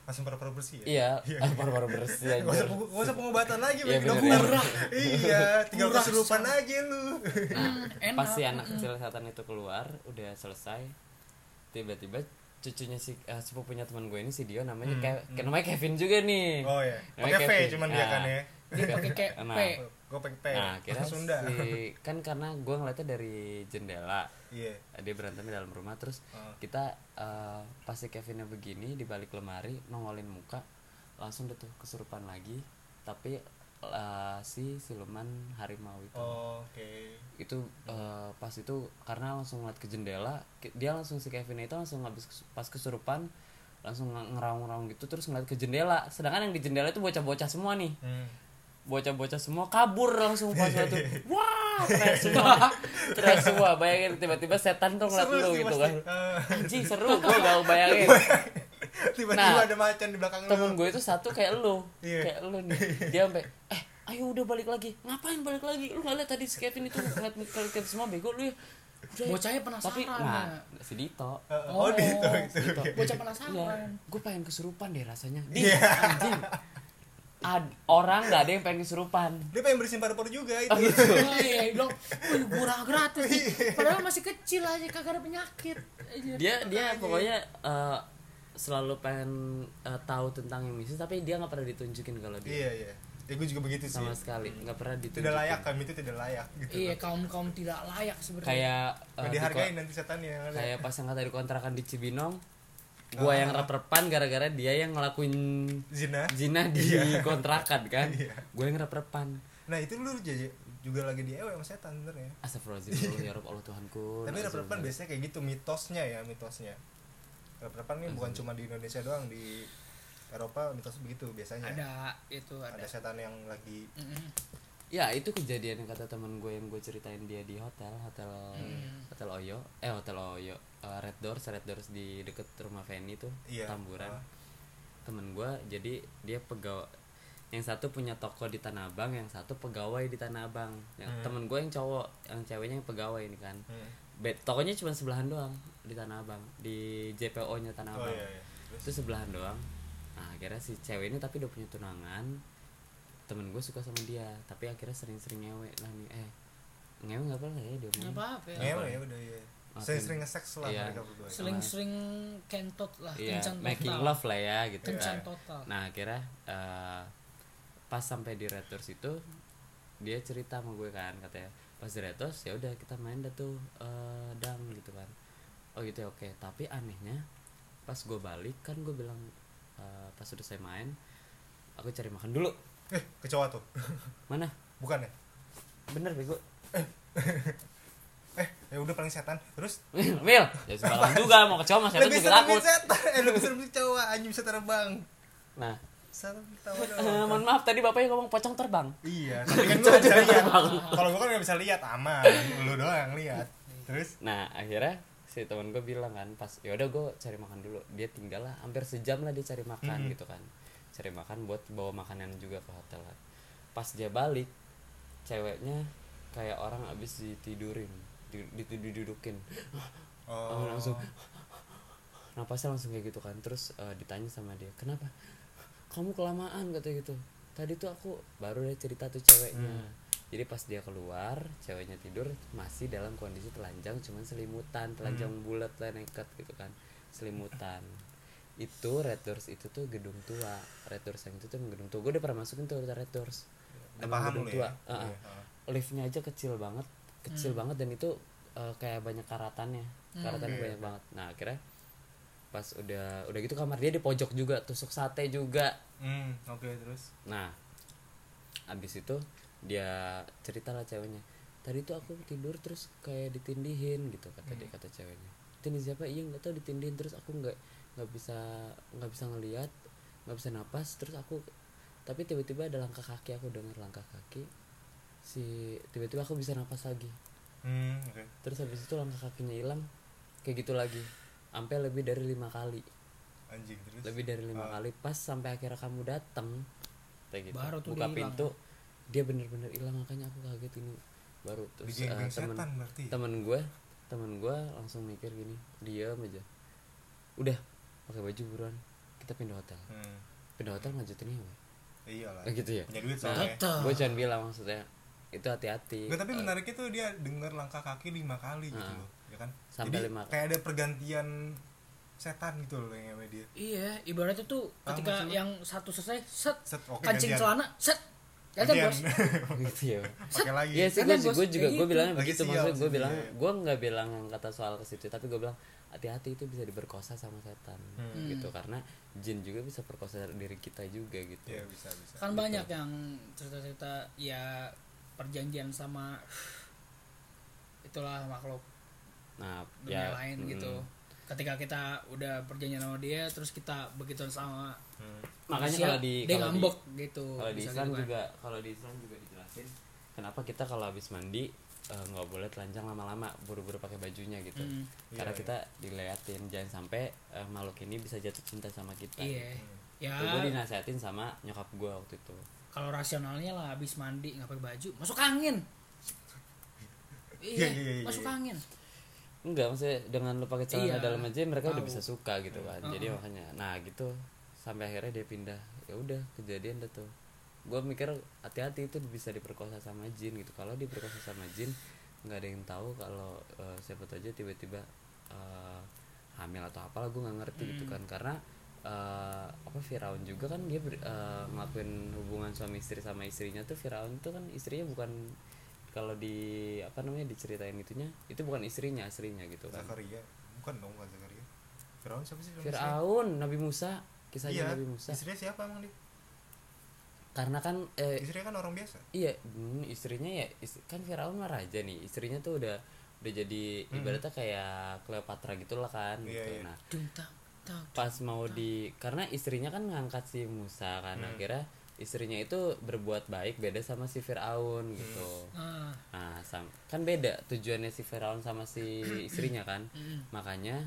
Langsung paru-paru bersih ya. Iya, paru-paru bersih aja. Enggak usah pengobatan lagi bagi dokter. Iya, tinggal kesurupan aja lu. Pas si anak kecil setan itu keluar, udah selesai. Tiba-tiba cucunya sepupunya teman gue ini si Dio namanya namanya Kevin juga nih. Oh iya. Pakai V cuman dia kan ya. Dia pakai kayak gue pengen kira Sunda si, kan karena gue ngeliatnya dari jendela dia berantem di dalam rumah terus kita pasti Kevinnya begini di balik lemari nongolin muka langsung dia tuh kesurupan lagi tapi si siluman harimau itu itu pas itu karena langsung ngeliat ke jendela dia langsung si Kevinnya itu langsung habis pas kesurupan langsung ngeraung-raung gitu terus ngeliat ke jendela sedangkan yang di jendela itu bocah-bocah semua nih bocah-bocah semua kabur langsung pas waktu wah teriak semua bayangin tiba-tiba setan tuh ngeliat lu gitu kan anjing seru gue gak bayangin tiba-tiba ada macan di belakang lu temen gue itu satu kayak lu kayak lu nih dia sampai ayo udah balik lagi ngapain balik lagi lu gak liat tadi si Kevin itu ngeliat semua bego lu ya bocahnya penasaran tapi si Dito Dito itu bocah penasaran gue pengen kesurupan deh rasanya anjing orang nggak ada yang pengen kesurupan dia pengen bersihin paru-paru juga itu iya bilang wih murah gratis sih padahal masih kecil aja kagak ada penyakit dia pokoknya selalu pengen tahu tentang yang mistis tapi dia nggak pernah ditunjukin kalau dia ya gue juga begitu sih sama sekali nggak pernah ditunjukin tidak layak kami itu tidak layak gitu iya kaum tidak layak sebenarnya kayak dihargain nanti setannya kayak pas yang kata dikontrakan di Cibinong gua yang rep-repan gara-gara dia yang ngelakuin zina di kontrakan kan gua yang rep-repan nah itu lu juga lagi di ewe sama setan bener ya astagfirullahaladzim ya Rabb Allah Tuhanku tapi rep-repan biasanya kayak gitu mitosnya rep-repan ini bukan cuma di Indonesia doang di Eropa mitos begitu biasanya ada setan yang lagi ya itu kejadian yang kata teman gue yang gue ceritain dia di hotel Oyo Red Doors di deket rumah Feni tuh Tamburan temen gue jadi dia pegawai yang satu punya toko di Tanah Abang yang satu pegawai di Tanah Abang temen gue yang cowok yang ceweknya yang pegawai ini kan tokonya cuma sebelahan doang di Tanah Abang di JPO nya Tanah Abang itu sebelahan doang nah akhirnya si cewek ini tapi udah punya tunangan temen gue suka sama dia tapi akhirnya sering-sering ngewe lah nih ngewe nggak apa-apa ya dia nggak apa-apa ngewe ya udah ya sering-sering nge-sex lah mereka berdua sering-sering kentot lah kencan total making love lah ya gitu kencan total nah akhirnya pas sampai di Red Doors itu dia cerita sama gue kan katanya pas di Red Doors ya udah kita main dah tuh dang gitu kan oh gitu ya oke tapi anehnya pas gue balik kan gue bilang pas udah saya main aku cari makan dulu kecoa tuh mana bukan ya bener bego ya udah paling setan terus mil ya sembarangan juga mau kecoa mas setan juga takut lebih serem kecoa anjing bisa terbang nah mohon maaf tadi bapaknya ngomong pocong terbang iya tapi kan gue bisa lihat kalau gue kan nggak bisa lihat aman lu doang lihat terus nah akhirnya si teman gue bilang kan pas ya udah gue cari makan dulu dia tinggal lah hampir sejam lah dia cari makan gitu kan cari makan buat bawa makanan juga ke hotel kan. Pas dia balik ceweknya kayak orang abis ditidurin ditudukin langsung napasnya langsung kayak gitu kan. Terus ditanya sama dia, kenapa kamu kelamaan katanya gitu, tadi tuh aku baru deh cerita tuh ceweknya. Jadi pas dia keluar, ceweknya tidur masih dalam kondisi telanjang, cuman selimutan, telanjang bulat lah, nekat gitu kan, selimutan. Itu Red Doors itu tuh gedung tua, Red Doors yang itu tuh gedung tua. Gue udah pernah masukin tuh Red Doors. Udah paham gedung tua. Ya? Liftnya aja kecil banget dan itu kayak banyak karatannya, banyak banget. Nah akhirnya pas udah gitu kamar dia di pojok juga, tusuk sate juga. Terus. Nah, abis itu dia ceritalah ceweknya, tadi tuh aku tidur terus kayak ditindihin gitu kata dia, kata ceweknya. Tindih siapa? Iya nggak tahu, ditindihin terus aku nggak bisa ngelihat, nggak bisa napas, terus aku tapi tiba-tiba ada langkah kaki, aku dengar langkah kaki, si tiba-tiba aku bisa napas lagi. Terus habis itu langkah kakinya hilang kayak gitu lagi sampai lebih dari 5 kali. Anjing, terus? Lebih dari 5 kali pas sampai akhirnya kamu datang kayak gitu, baru tuh buka pintu hilang. Dia bener-bener hilang, makanya aku kaget ini baru. Terus temen gue langsung mikir gini, diam aja, udah pakai baju buruan kita pindah hotel. Pindah hotel ngajutinnya apa? Iyalah gitu ya, nah, gue jangan bilang maksudnya itu hati-hati. Nggak, tapi menariknya tuh dia dengar langkah kaki 5 kali gitu loh, ya kan? Sampai jadi kayak ada pergantian setan gitu loh yang sama dia. Iya, ibaratnya tuh ketika yang satu selesai, set okay, kancing celana, set gantian gitu ya. Pakai lagi. Iya sih, gue juga gue bilangnya begitu, maksudnya gue bilang, gue nggak bilang yang kata soal ke situ, tapi gue bilang hati-hati itu bisa diperkosa sama setan gitu, karena jin juga bisa perkosa diri kita juga gitu. Iya, bisa. Kan gitu. Banyak yang cerita-cerita ya perjanjian sama itulah makhluk. Nah, dunia ya, lain gitu. Ketika kita udah perjanjian sama dia, terus kita begituan sama makanya kalau dia ngambek gitu. Kalau di Islam gitu kan. Juga dijelasin kenapa kita kalau habis mandi nggak boleh telanjang lama-lama, buru-buru pakai bajunya gitu. Karena kita diliatin, jangan sampai makhluk ini bisa jatuh cinta sama kita. Iya. Ya. Itu gue dinasehatin sama nyokap gue waktu itu. Kalau rasionalnya lah habis mandi nggak pakai baju, masuk angin. Iya, masuk angin. Enggak, maksudnya dengan lu pakai celana dalam aja mereka udah bisa suka gitu kan. Jadi makanya nah gitu sampai akhirnya dia pindah. Ya udah, kejadian dah tuh. Gue mikir hati-hati itu bisa diperkosa sama jin gitu. Kalau diperkosa sama jin nggak ada yang tahu kalau siapa tahu aja tiba-tiba hamil atau apalah, gue nggak ngerti gitu kan, karena Firaun juga kan dia ngelakuin hubungan suami istri sama istrinya tuh. Firaun tuh kan istrinya bukan, kalau di diceritain itunya itu bukan istrinya aslinya gitu kan. Zakaria bukan dong, bukan Zakaria. Firaun siapa sih? Firaun Nabi Musa, kisahnya Nabi Musa. Istrinya siapa emang dia? Karena kan istrinya kan orang biasa. Iya, istrinya ya kan Firaun mah raja nih. Istrinya tuh udah jadi ibaratnya kayak Cleopatra gitulah kan. Iya, gitu. Iya. Nah, pas mau di, karena istrinya kan ngangkat si Musa kan, akhirnya istrinya itu berbuat baik, beda sama si Firaun gitu. Nah kan beda tujuannya si Firaun sama si istrinya kan. Makanya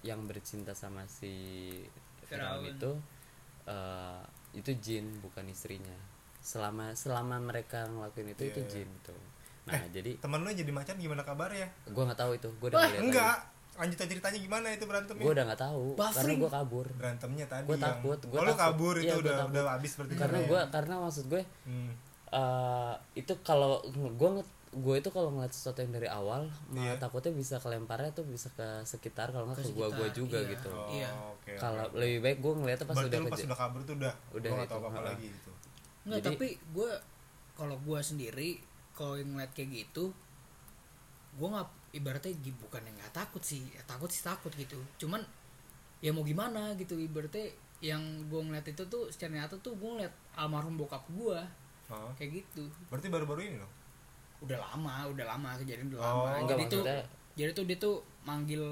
yang bercinta sama si Firaun itu jin, bukan istrinya. Selama mereka ngelakuin itu jin gitu. Nah jadi temen lu jadi macan gimana kabarnya? Gua nggak tahu itu, gua udah ngeliat. Enggak. Lanjut aja ceritanya gimana itu berantemnya? Gue udah nggak tahu, karena gue kabur. Berantemnya tadi. Gue takut. Kalau kabur itu ya, udah habis berarti. Karena maksud gue itu kalau gue itu kalau ngeliat sesuatu yang dari awal malah takutnya bisa kelemparnya tuh bisa ke sekitar, kalau nggak ke gua juga gitu. Okay, kalau lebih baik gue ngeliatnya pas udah pas udah kabur tuh udah nggak tahu apa lagi gitu. Nggak, tapi gue kalau gue sendiri kalau ngeliat kayak gitu gue nggak, ibaratnya bukan yang nggak takut sih, takut gitu, cuman ya mau gimana gitu. Ibaratnya yang gue ngeliat itu tuh secara nyata tuh gue ngeliat almarhum bokap gue kayak gitu. Berarti baru-baru ini loh? Udah lama kejadian, udah lama. Jadi tuh dia tuh manggil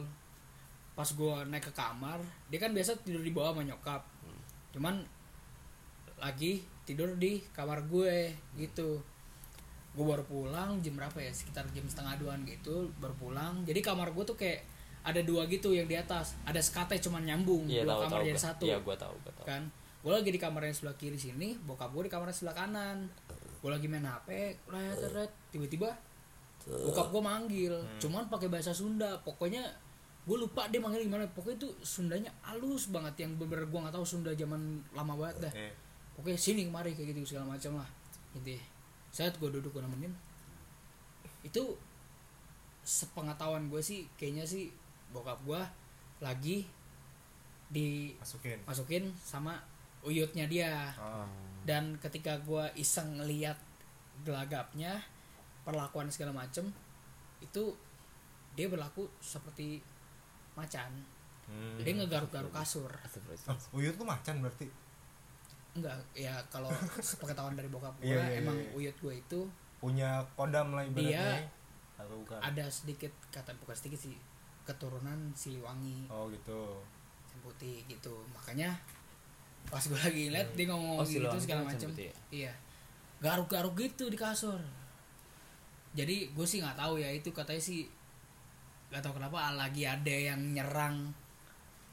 pas gue naik ke kamar, dia kan biasa tidur di bawah sama nyokap, cuman lagi tidur di kamar gue gitu. Gue baru pulang jam berapa ya, sekitar jam 1:30 gitu baru pulang. Jadi kamar gue tuh kayak ada 2 gitu, yang di atas ada sekatnya cuman nyambung, dua kamar jadi 1. Iya, gue tahu kan. Gue lagi di kamarnya sebelah kiri sini, bokap gue di kamarnya sebelah kanan. Gue lagi main HP, tiba-tiba bokap gue manggil, cuman pakai bahasa Sunda. Pokoknya gue lupa dia manggil gimana, pokoknya itu Sundanya halus banget, yang bener-bener gue nggak tahu Sunda zaman lama banget dah. Pokoknya sini kemari kayak gitu segala macam lah intinya. Saat gue duduk gue nemenin, itu sepengetahuan gue sih kayaknya sih bokap gue lagi dimasukin sama uyutnya dia. Dan ketika gue iseng ngeliat gelagapnya, perlakuan segala macem, itu dia berlaku seperti macan. Dia ngegaruk-garuk kasur. Uyut tuh macan berarti? Enggak, ya kalau sepengetahuan dari bokap gue, emang uyut gue itu punya kodam lah ibaratnya. Dia ada sedikit, kata bukan sedikit sih, keturunan Siliwangi. Oh gitu. Putih gitu, makanya pas gue lagi liat dia ngomong gitu segala macam, iya garuk-garuk gitu di kasur. Jadi gue sih nggak tahu ya, itu katanya sih nggak tahu kenapa lagi ada yang nyerang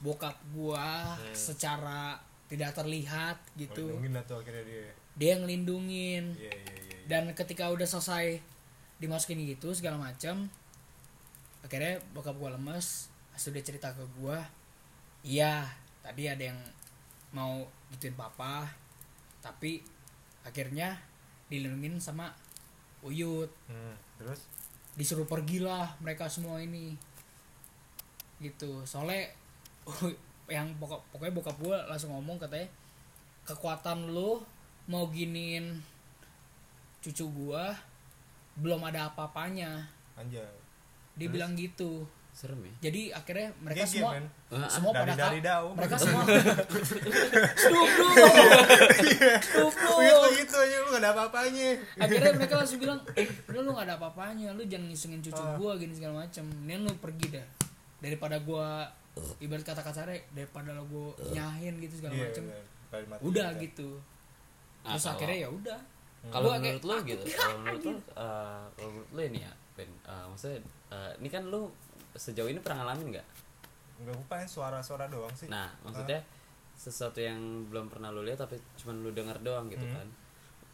bokap gue secara tidak terlihat gitu. Lindungin atau akhirnya dia yang ngelindungin. Dan ketika udah selesai dimasukin gitu segala macam, akhirnya bokap gue lemes, sudah cerita ke gue, iya tadi ada yang mau gituin papa, tapi akhirnya dilindungin sama uyut. Terus disuruh pergilah mereka semua ini gitu. Soalnya yang pokoknya bokap gue langsung ngomong, katanya kekuatan lu mau giniin cucu gue belum ada apa-apanya. Anjay. Dia terus bilang gitu. Serem ya. Jadi akhirnya mereka Gigi, semua pada daun. Mereka semua. Stop dulu. Gitu aja lu enggak ada apa-apanya. Akhirnya mereka langsung bilang, "Lu enggak ada apa-apanya, lu jangan ngisengin cucu gua gini segala macam. Mending lu pergi dah. Daripada gua ibarat kata kasarnya, daripada lu gua nyahin gitu segala macam." Udah gitu. Terus akhirnya ya udah. Kalau menurut lu gitu, menurut lu ini ya, Ben. Maksudnya ini kan lu sejauh ini pernah ngalamin nggak? Nggak, gue pengen suara-suara doang sih. Nah, maksudnya sesuatu yang belum pernah lu lihat tapi cuma lu denger doang gitu kan?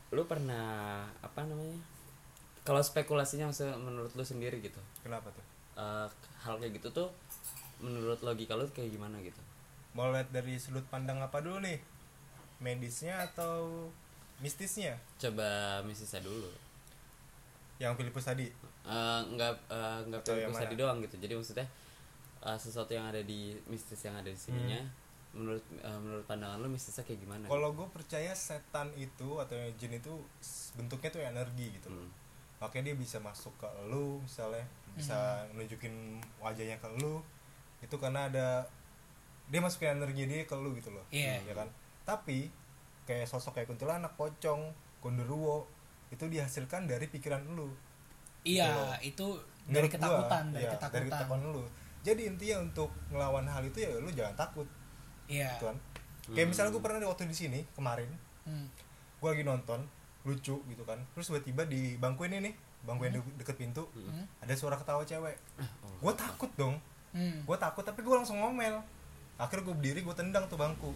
Lu pernah apa namanya? Kalau spekulasinya maksudnya menurut lu sendiri gitu? Kenapa tuh? Hal kayak gitu tuh menurut logika lu kayak gimana gitu? Mau lihat dari sudut pandang apa dulu nih? Medisnya atau mistisnya? Coba mistisnya dulu. Yang Filipus tadi? Enggak Filipus tadi doang gitu. Jadi maksudnya sesuatu yang ada di mistis yang ada di sininya, menurut pandangan lu mistisnya kayak gimana? Kalau gitu? Gue percaya setan itu atau jin itu bentuknya tuh energi gitu. Makanya dia bisa masuk ke lu misalnya, bisa nunjukin wajahnya ke lu. Itu karena ada dia masukin energi dia ke lu gitu loh. Ya kan? Tapi kayak sosok kayak kuntilanak, pocong, gondoruo itu dihasilkan dari pikiran lu. Iya, gitu itu dari ketakutan, dari ketakutan lu. Jadi intinya untuk ngelawan hal itu ya lu jangan takut. Iya. Gitu kan? Kayak misalnya gue pernah waktu di sini kemarin. Gue lagi nonton lucu gitu kan. Terus tiba-tiba di bangku ini nih, bangku yang deket pintu, ada suara ketawa cewek. Gue takut dong. Gue takut tapi gue langsung ngomel. Akhirnya gue berdiri, gue tendang tuh bangku.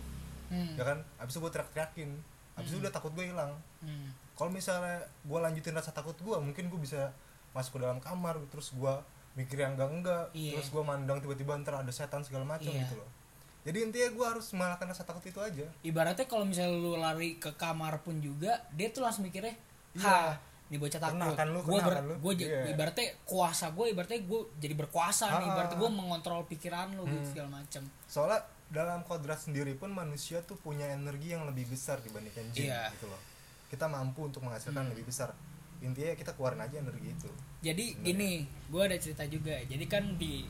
Ya kan? Abis itu gue teriak-teriakin. Abis itu udah takut gue hilang. Kalau misalnya gue lanjutin rasa takut gue, mungkin gue bisa masuk ke dalam kamar, terus gue mikir yang enggak-enggak, terus gue mandang tiba-tiba ntar ada setan segala macam gitu loh. Jadi intinya gue harus mengalahkan rasa takut itu aja. Ibaratnya kalau misalnya lu lari ke kamar pun juga, dia tuh langsung mikirnya, ha, ini bocah takut. Ibaratnya kuasa gue, ibaratnya gue jadi berkuasa nih, ibaratnya gue mengontrol pikiran lu gitu segala macam. Soalnya dalam kodrat sendiri pun manusia tuh punya energi yang lebih besar dibandingkan jin gitu loh. Kita mampu untuk menghasilkan lebih besar. Intinya kita keluarin aja energi itu. Jadi gini, gue ada cerita juga. Jadi kan ini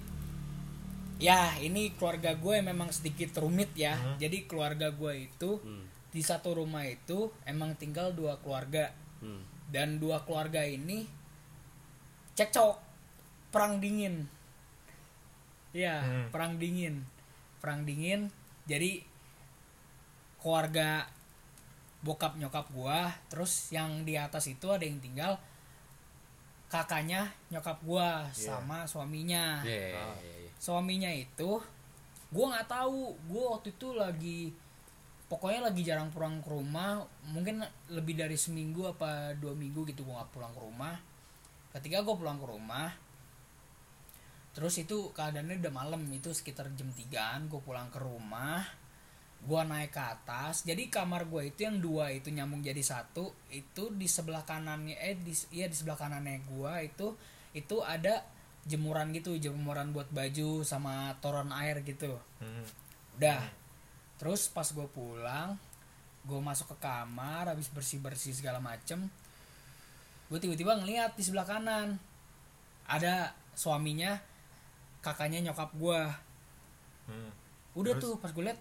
keluarga gue memang sedikit rumit ya. Jadi keluarga gue itu di satu rumah itu emang tinggal dua keluarga. Dan dua keluarga ini cekcok, perang dingin. Ya, perang dingin. Jadi keluarga bokap nyokap gua, terus yang di atas itu ada yang tinggal kakaknya nyokap gua sama suaminya. Suaminya itu gua nggak tahu, gua waktu itu pokoknya lagi jarang pulang ke rumah, mungkin lebih dari seminggu apa 2 minggu gitu gua nggak pulang ke rumah. Ketika gua pulang ke rumah, Terus itu keadaannya udah malam, itu sekitar jam 3an gue pulang ke rumah, gue naik ke atas. Jadi kamar gue itu yang dua itu nyambung jadi satu, itu di sebelah kanannya di sebelah kanannya gue itu ada jemuran gitu, jemuran buat baju sama toran air gitu. Udah. Terus pas gue pulang, gue masuk ke kamar, habis bersih-bersih segala macem, gue tiba-tiba ngeliat di sebelah kanan ada suaminya kakaknya nyokap gue. Udah. Terus? Tuh pas gue liat,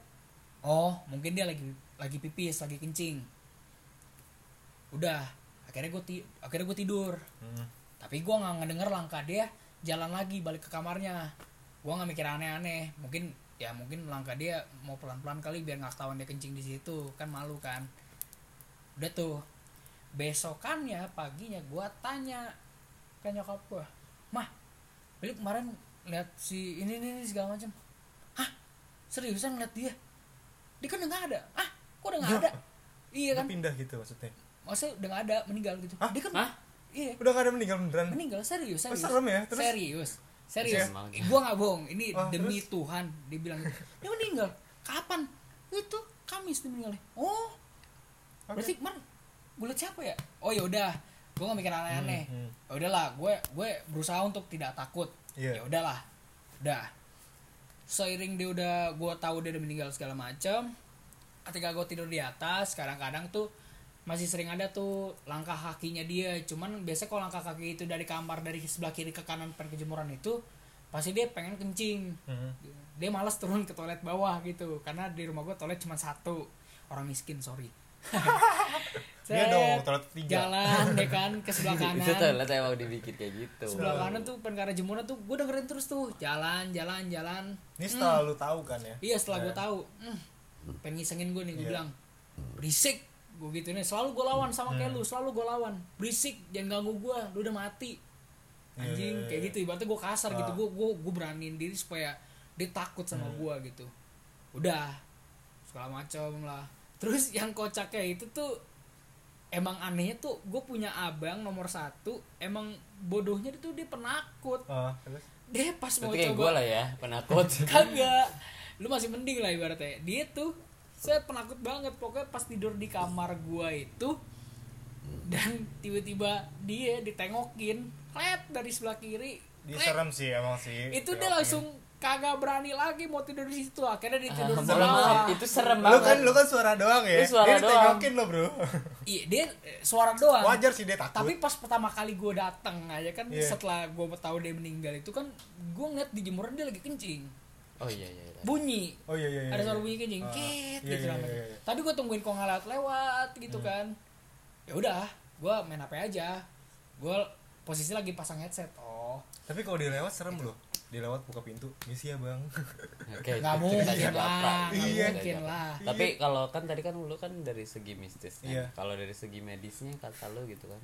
oh mungkin dia lagi pipis, lagi kencing. Udah, akhirnya gue tidur. Tapi gue nggak ngedenger langkah dia jalan lagi balik ke kamarnya. Gue nggak mikir aneh-aneh, mungkin langkah dia mau pelan-pelan kali biar nggak ketahuan dia kencing di situ, kan malu kan. Udah tuh, besokannya paginya gue tanya ke nyokap gue, mah beli kemarin lihat si ini segala macam. Hah, seriusan ngeliat dia kan udah nggak ada. Ah, kok udah nggak ada? Iya kan, pindah gitu maksudnya udah nggak ada, meninggal gitu. Hah? Dia kan iya, udah gak ada, meninggal beneran. Meninggal serius. Serem ya? Terus? Serius. Ya? Gue nggak bohong. Ini demi terus? Tuhan, dia bilang gitu. Dia meninggal. Kapan? Itu Kamis dia meninggalnya. Oh, okay. Berarti kemarin gue liat siapa ya? Oh ya udah, gue nggak mikir aneh-aneh. Ya udahlah, gue berusaha untuk tidak takut. Yeah. Ya udahlah, udah. Seiring dia udah, gue tahu dia udah meninggal segala macam. Ketika gue tidur di atas, kadang-kadang tuh masih sering ada tuh langkah kakinya dia. Cuman biasanya kalau langkah kaki itu dari kamar, dari sebelah kiri ke kanan pengen kejemuran itu, pasti dia pengen kencing. Dia malas turun ke toilet bawah gitu, karena di rumah gue toilet cuma satu. Orang miskin, sorry. Dia dong toilet 3. Jalan deh kan ke sebelah kanan. Itu toilet emang dibikin kayak gitu. Sebelah kanan tuh pengen ke arah jemuran tuh, gue dengerin terus tuh jalan. Ini setelah lu tahu kan ya? Iya, setelah gue tahu. Pengen ngisengin gue nih, gue bilang berisik. Gue gitu nih, selalu gue lawan sama kayak lu, selalu gue lawan. Berisik, jangan ganggu gue, lu udah mati. Anjing, kayak gitu, ibaratnya gue kasar gitu. Gue beraniin diri supaya dia takut sama gue gitu. Udah, segala macam lah. Terus yang kocaknya itu tuh, emang anehnya tuh, gue punya abang nomor 1, emang bodohnya itu dia penakut. Dia pas mau coba, gue lah ya, penakut. Kagak, lu masih mending lah ibaratnya. Dia tuh, saya penakut banget, pokoknya pas tidur di kamar gua itu, dan tiba-tiba dia ditengokin, klet dari sebelah kiri. Dia serem sih emang sih. Itu dia langsung kagak berani lagi mau tidur di situ, akhirnya dia tidur sebelah. Itu serem banget. Lu kan suara doang ya. Dia ditengokin lo bro. Iya, dia suara doang. Wajar sih dia takut. Tapi pas pertama kali gua datang aja kan, setelah gua tahu dia meninggal itu kan, gua ngeliat di jemuran dia lagi kencing. Oh iya. Bunyi. Oh iya. Ada suara bunyi kencing. Gitu namanya. Iya. Tadi gue tungguin kok ngalat lewat gitu kan. Ya udah, gue main HP aja. Gue posisi lagi pasang headset. Oh. Tapi kalau dia lewat serem gitu. Loh. Dia lewat buka pintu, "Misi ya, Bang." Oke. Enggak mungkin lah. Tapi kalau kan tadi kan lu kan dari segi mistisnya. Iya. Kalau dari segi medisnya kata lu gitu kan.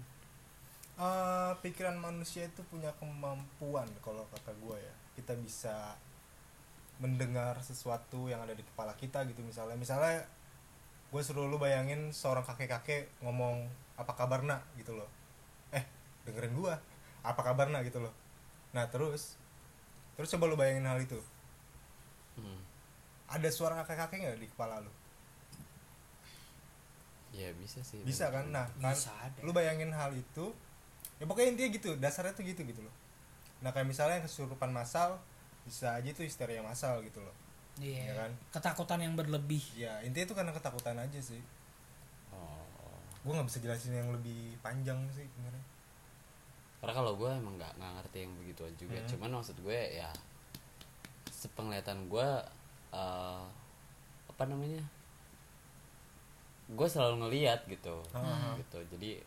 Pikiran manusia itu punya kemampuan kalau kata gue ya. Kita bisa mendengar sesuatu yang ada di kepala kita gitu. Misalnya gue suruh lu bayangin seorang kakek-kakek ngomong apa kabar nak gitu loh, dengerin gue, apa kabar nak gitu loh. Nah terus coba lu bayangin hal itu, ada suara kakek-kakek nggak di kepala lu? Ya bisa sih, bisa kan. Nah kan lu bayangin hal itu ya, pokoknya intinya gitu, dasarnya tuh gitu loh. Nah kayak misalnya kesurupan massal, bisa aja itu histeria massal gitu loh. Iya, yeah. Kan? Ketakutan yang berlebih. Ya, intinya itu karena ketakutan aja sih. Oh. Gue nggak bisa jelasin yang lebih panjang sih sebenarnya. Karena kalau gue emang nggak ngerti yang begituan juga. Cuman maksud gue ya, sepenglihatan gue, gue selalu ngelihat gitu, gitu. Jadi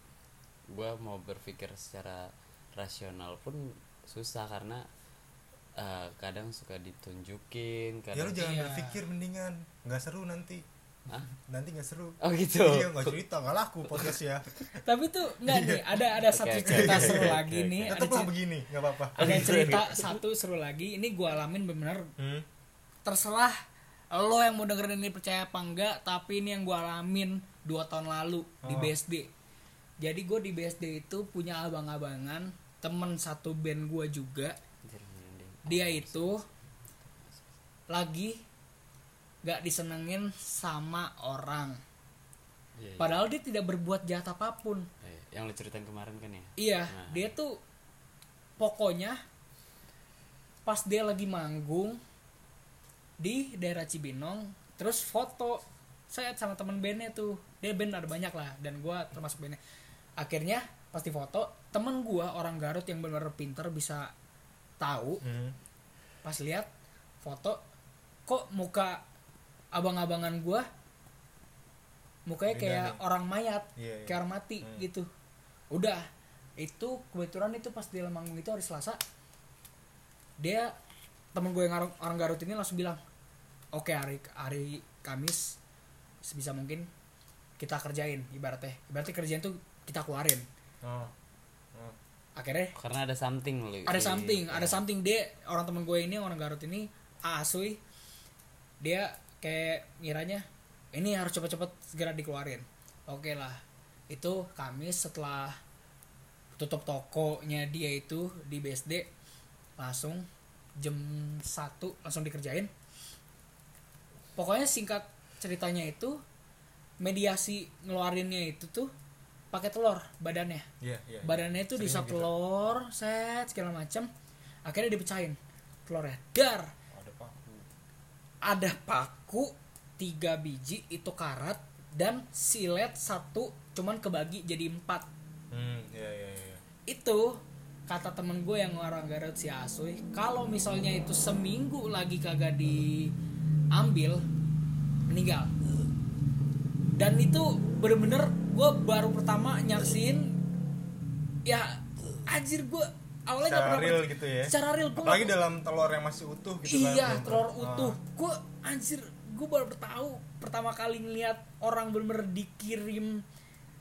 gue mau berpikir secara rasional pun susah karena kadang suka ditunjukin. Ya lu jangan berpikir mendingan, nggak seru nanti. Hah? Nanti nggak seru. Oh gitu. Iya, nggak cerita, nggak laku podcast ya. Tapi tuh nggak nih, ada satu cerita seru lagi nih. Tetep lo begini, nggak apa-apa. Ada cerita satu seru lagi. Ini gua alamin bener. Terserah lo yang mau dengerin ini percaya apa enggak. Tapi ini yang gua alamin 2 tahun lalu di BSD. Jadi gua di BSD itu punya abang-abangan, temen satu band gua juga. dia itu lagi gak disenengin sama orang. Ya, padahal dia tidak berbuat jahat apapun. Yang lo ceritain kemarin kan ya? Iya, nah. Dia tuh pokoknya pas dia lagi manggung di daerah Cibinong, terus foto saya sama teman bandnya tuh. Dia band ada banyak lah, dan gue termasuk bandnya. Akhirnya pasti foto, temen gue orang Garut yang benar-benar pinter bisa tahu. Pas lihat foto, kok muka abang-abangan gue mukanya kayak orang mayat, kayak orang mati gitu. Udah, itu kebetulan itu pas di Lemanggung itu hari Selasa, dia temen gue yang orang Garut ini langsung bilang, oke, hari Kamis sebisa mungkin kita kerjain, ibaratnya kerjain tuh kita keluarin. Akhirnya karena ada something loh. Ada something dia orang temen gue ini orang Garut ini asuy. Dia kayak ngiranya ini harus cepet-cepet segera dikeluarin. Oke lah, itu Kamis setelah tutup tokonya dia itu di BSD, langsung jam 1 langsung dikerjain. Pokoknya singkat ceritanya itu mediasi ngeluarinnya itu tuh pakai telur badannya. Badannya itu disap gitu. Telur set segala macem, akhirnya dipecahin telurnya, dar ada paku 3 biji itu karat, dan silet 1 cuman kebagi jadi 4. Itu kata temen gue yang orang Garut si asuy, kalau misalnya itu seminggu lagi kagak diambil meninggal. Dan itu bener-bener gue baru pertama nyaksiin, ya anjir, gue awalnya nggak pernah real gitu ya, secara real gue apalagi dalam telur yang masih utuh gitu. Iya, telur utuh. Gue anjir, gue baru pertama kali ngeliat orang bener-bener dikirim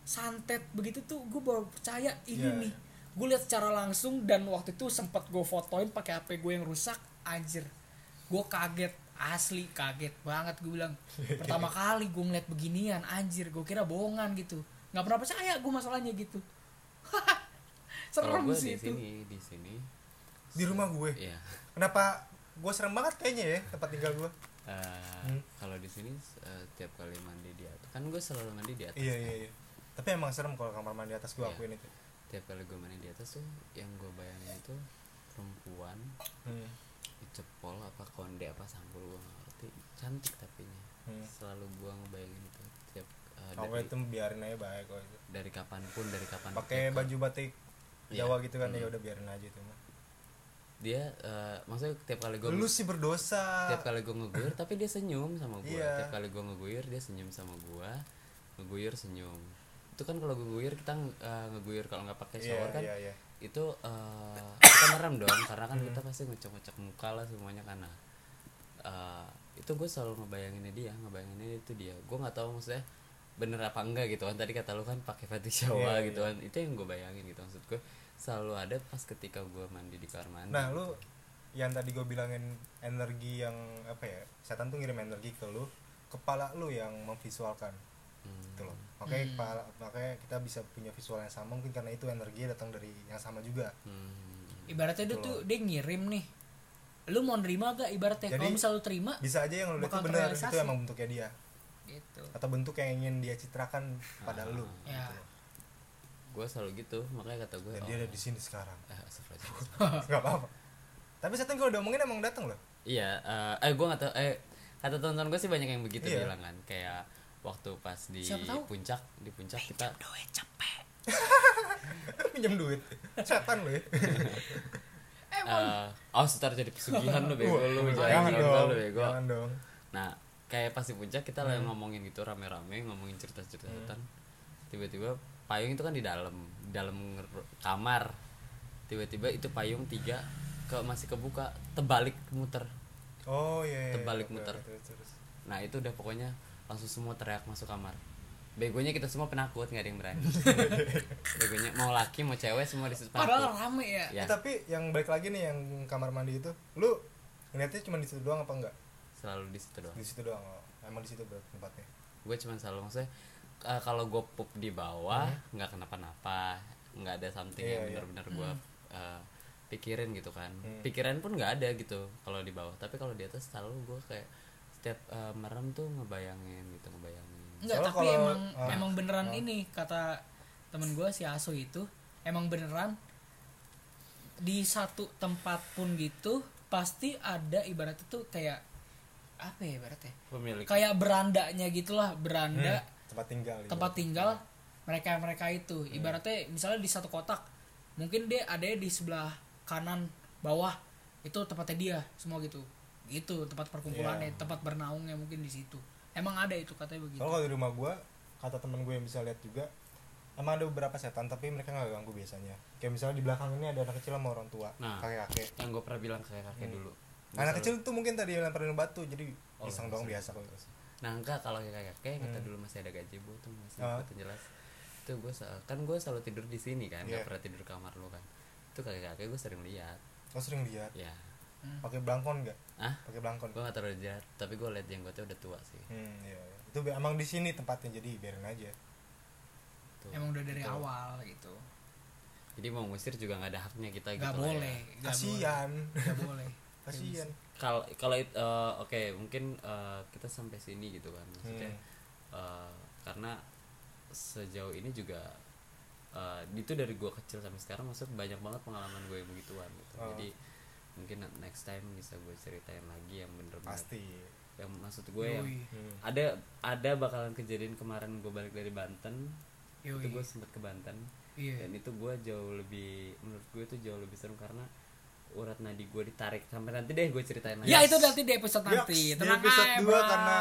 santet begitu tuh, gue baru percaya ini nih. Gue lihat secara langsung, dan waktu itu sempet gue fotoin pakai HP gue yang rusak. Anjir, gue kaget, asli kaget banget. Gue bilang pertama kali gue ngeliat beginian, anjir, gue kira bohongan gitu, nggak pernah percaya gue masalahnya gitu. Serem sih itu. Di sini di rumah gue. Kenapa gue serem banget kayaknya ya tempat tinggal gue. Kalau di sini tiap kali mandi di atas kan, gue selalu mandi di atas. Iya. Tapi emang serem kalau kamar mandi atas gue akuin itu. Tiap kali gue mandi di atas tuh yang gue bayangin itu perempuan. Cepol apa konde apa sampul, gue nggak ngerti, cantik tapi nya selalu gue ngebayangin itu tiap dari itu biarin aja baik kok itu. dari kapanpun pakai baju batik Jawa gitu kan. Ya udah biarin aja itu mah dia. Maksudnya tiap kali gue lu sih berdosa, tiap kali gue ngeguyur tapi dia senyum sama gue. Tiap kali gue ngeguyur dia senyum sama gue, ngeguyur senyum itu kan. Kalau ngeguyur kita ngeguyur kalau nggak pakai shower kan itu kita merem dong, karena kan kita pasti ngecek-ngecek muka lah semuanya karena itu gue selalu ngebayanginnya itu dia. Gue nggak tahu maksudnya bener apa enggak gitu kan, tadi kata lu kan pakai batik Jawa gitu kan. Itu yang gue bayangin gitu, maksud gue selalu ada pas ketika gue mandi di kamar mandi. Nah lu yang tadi gue bilangin energi yang apa ya, setan tuh ngirim energi ke lu, kepala lu yang memvisualkan gitu loh. Makanya kita bisa punya visual yang sama, mungkin karena itu energinya datang dari yang sama juga. Ibaratnya gitu tuh dia ngirim nih, lu mau nerima gak ibaratnya. Kalau misal lu terima, bisa aja yang lu lihat itu benar, itu emang bentuknya dia gitu, atau bentuk yang ingin dia citrakan pada lu gitu. Gue selalu gitu, makanya kata gue dan dia ada di sini sekarang. Nggak apa-apa, tapi setan kalau diomongin emang datang loh. Gue nggak tahu, kata teman-teman gue sih banyak yang begitu bilang kan, kayak waktu pas di puncak, kita pinjam duit cepet. Pinjam duit setan lu ya. Setar jadi pesugihan lu bego, lu jangan dong, jangan dong. Nah kayak pas di puncak kita lagi ngomongin gitu rame-rame, ngomongin cerita-cerita setan. Tiba-tiba payung itu kan di dalam kamar, tiba-tiba itu payung 3 masih kebuka, terbalik muter. Terbalik muter. Nah itu udah pokoknya langsung semua teriak masuk kamar. Begonya kita semua penakut, nggak ada yang berani. Begonya mau laki mau cewek semua disitu penakut. Padahal rame ya. Tapi yang balik lagi nih, yang kamar mandi itu, lu ngeliatnya cuma di situ doang apa enggak? Selalu di situ doang. Di situ doang. Emang di situ tempatnya. Gue cuma selalu maksudnya kalau gue pup di bawah nggak kenapa-napa, nggak ada something yang benar-benar gue pikirin gitu kan. Pikiran pun nggak ada gitu kalau di bawah, tapi kalau di atas selalu gue kayak setiap merem tuh ngebayangin. Enggak, tapi kalau, emang beneran ini kata temen gue si Asu itu emang beneran di satu tempat pun gitu pasti ada ibaratnya tuh kayak apa ya ibaratnya pemilik, kayak berandanya gitulah, beranda tempat tinggal mereka itu ibaratnya misalnya di satu kotak mungkin dia ada di sebelah kanan bawah itu tempatnya dia semua gitu tempat perkumpulannya, tempat bernaungnya mungkin di situ. Emang ada itu katanya begitu. Kalau di rumah gue, kata temen gue yang bisa lihat juga, emang ada beberapa setan tapi mereka nggak ganggu biasanya. Kayak misalnya di belakang ini ada anak kecil sama orang tua, kakek-kakek. Yang gue pernah bilang kakek-kakek dulu. Anak kecil tuh mungkin tadi lemparin batu, jadi iseng doang biasa kalau itu. Nah enggak, kalau kakek-kakek kata dulu masih ada gazebo tuh masih betul jelas. Itu gue kan gue selalu tidur di sini kan, nggak pernah tidur kamar lu kan. Itu kakek-kakek gue sering lihat. Oh sering lihat? Ya. Pakai blangkon enggak? Hah? Pakai blangkon. Gua enggak taruh jahat, tapi gua lihat jenggotnya udah tua sih. Iya. Itu emang di sini tempatnya jadi biarin aja. Tuh. Emang udah dari awal gitu. Jadi mau ngusir juga enggak ada haknya kita gak gitu. Enggak boleh. Kasihan. Kalau oke, mungkin kita sampai sini gitu kan. Maksudnya karena sejauh ini juga itu dari gua kecil sampai sekarang maksud banyak banget pengalaman gue begituan gitu. Jadi mungkin next time bisa gue ceritain lagi yang bener-bener pasti yang maksud gue yang ada bakalan kejadian kemarin gue balik dari Banten. Itu gue sempet ke Banten dan itu gue jauh lebih, menurut gue itu jauh lebih seru karena urat nadi gue ditarik. Sampai nanti deh gue ceritain lagi. Ya itu nanti di episode nanti. Di episode 2 karena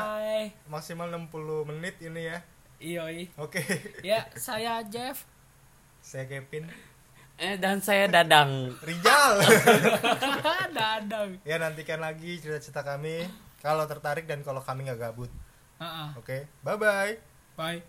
maksimal 60 menit ini ya. Iya. Oke. Ya saya Jeff. Saya Kevin. Dan saya Dadang. Rijal. Dadang. Ya nantikan lagi cerita-cerita kami kalau tertarik dan kalau kami nggak gabut. Oke, bye-bye. Bye.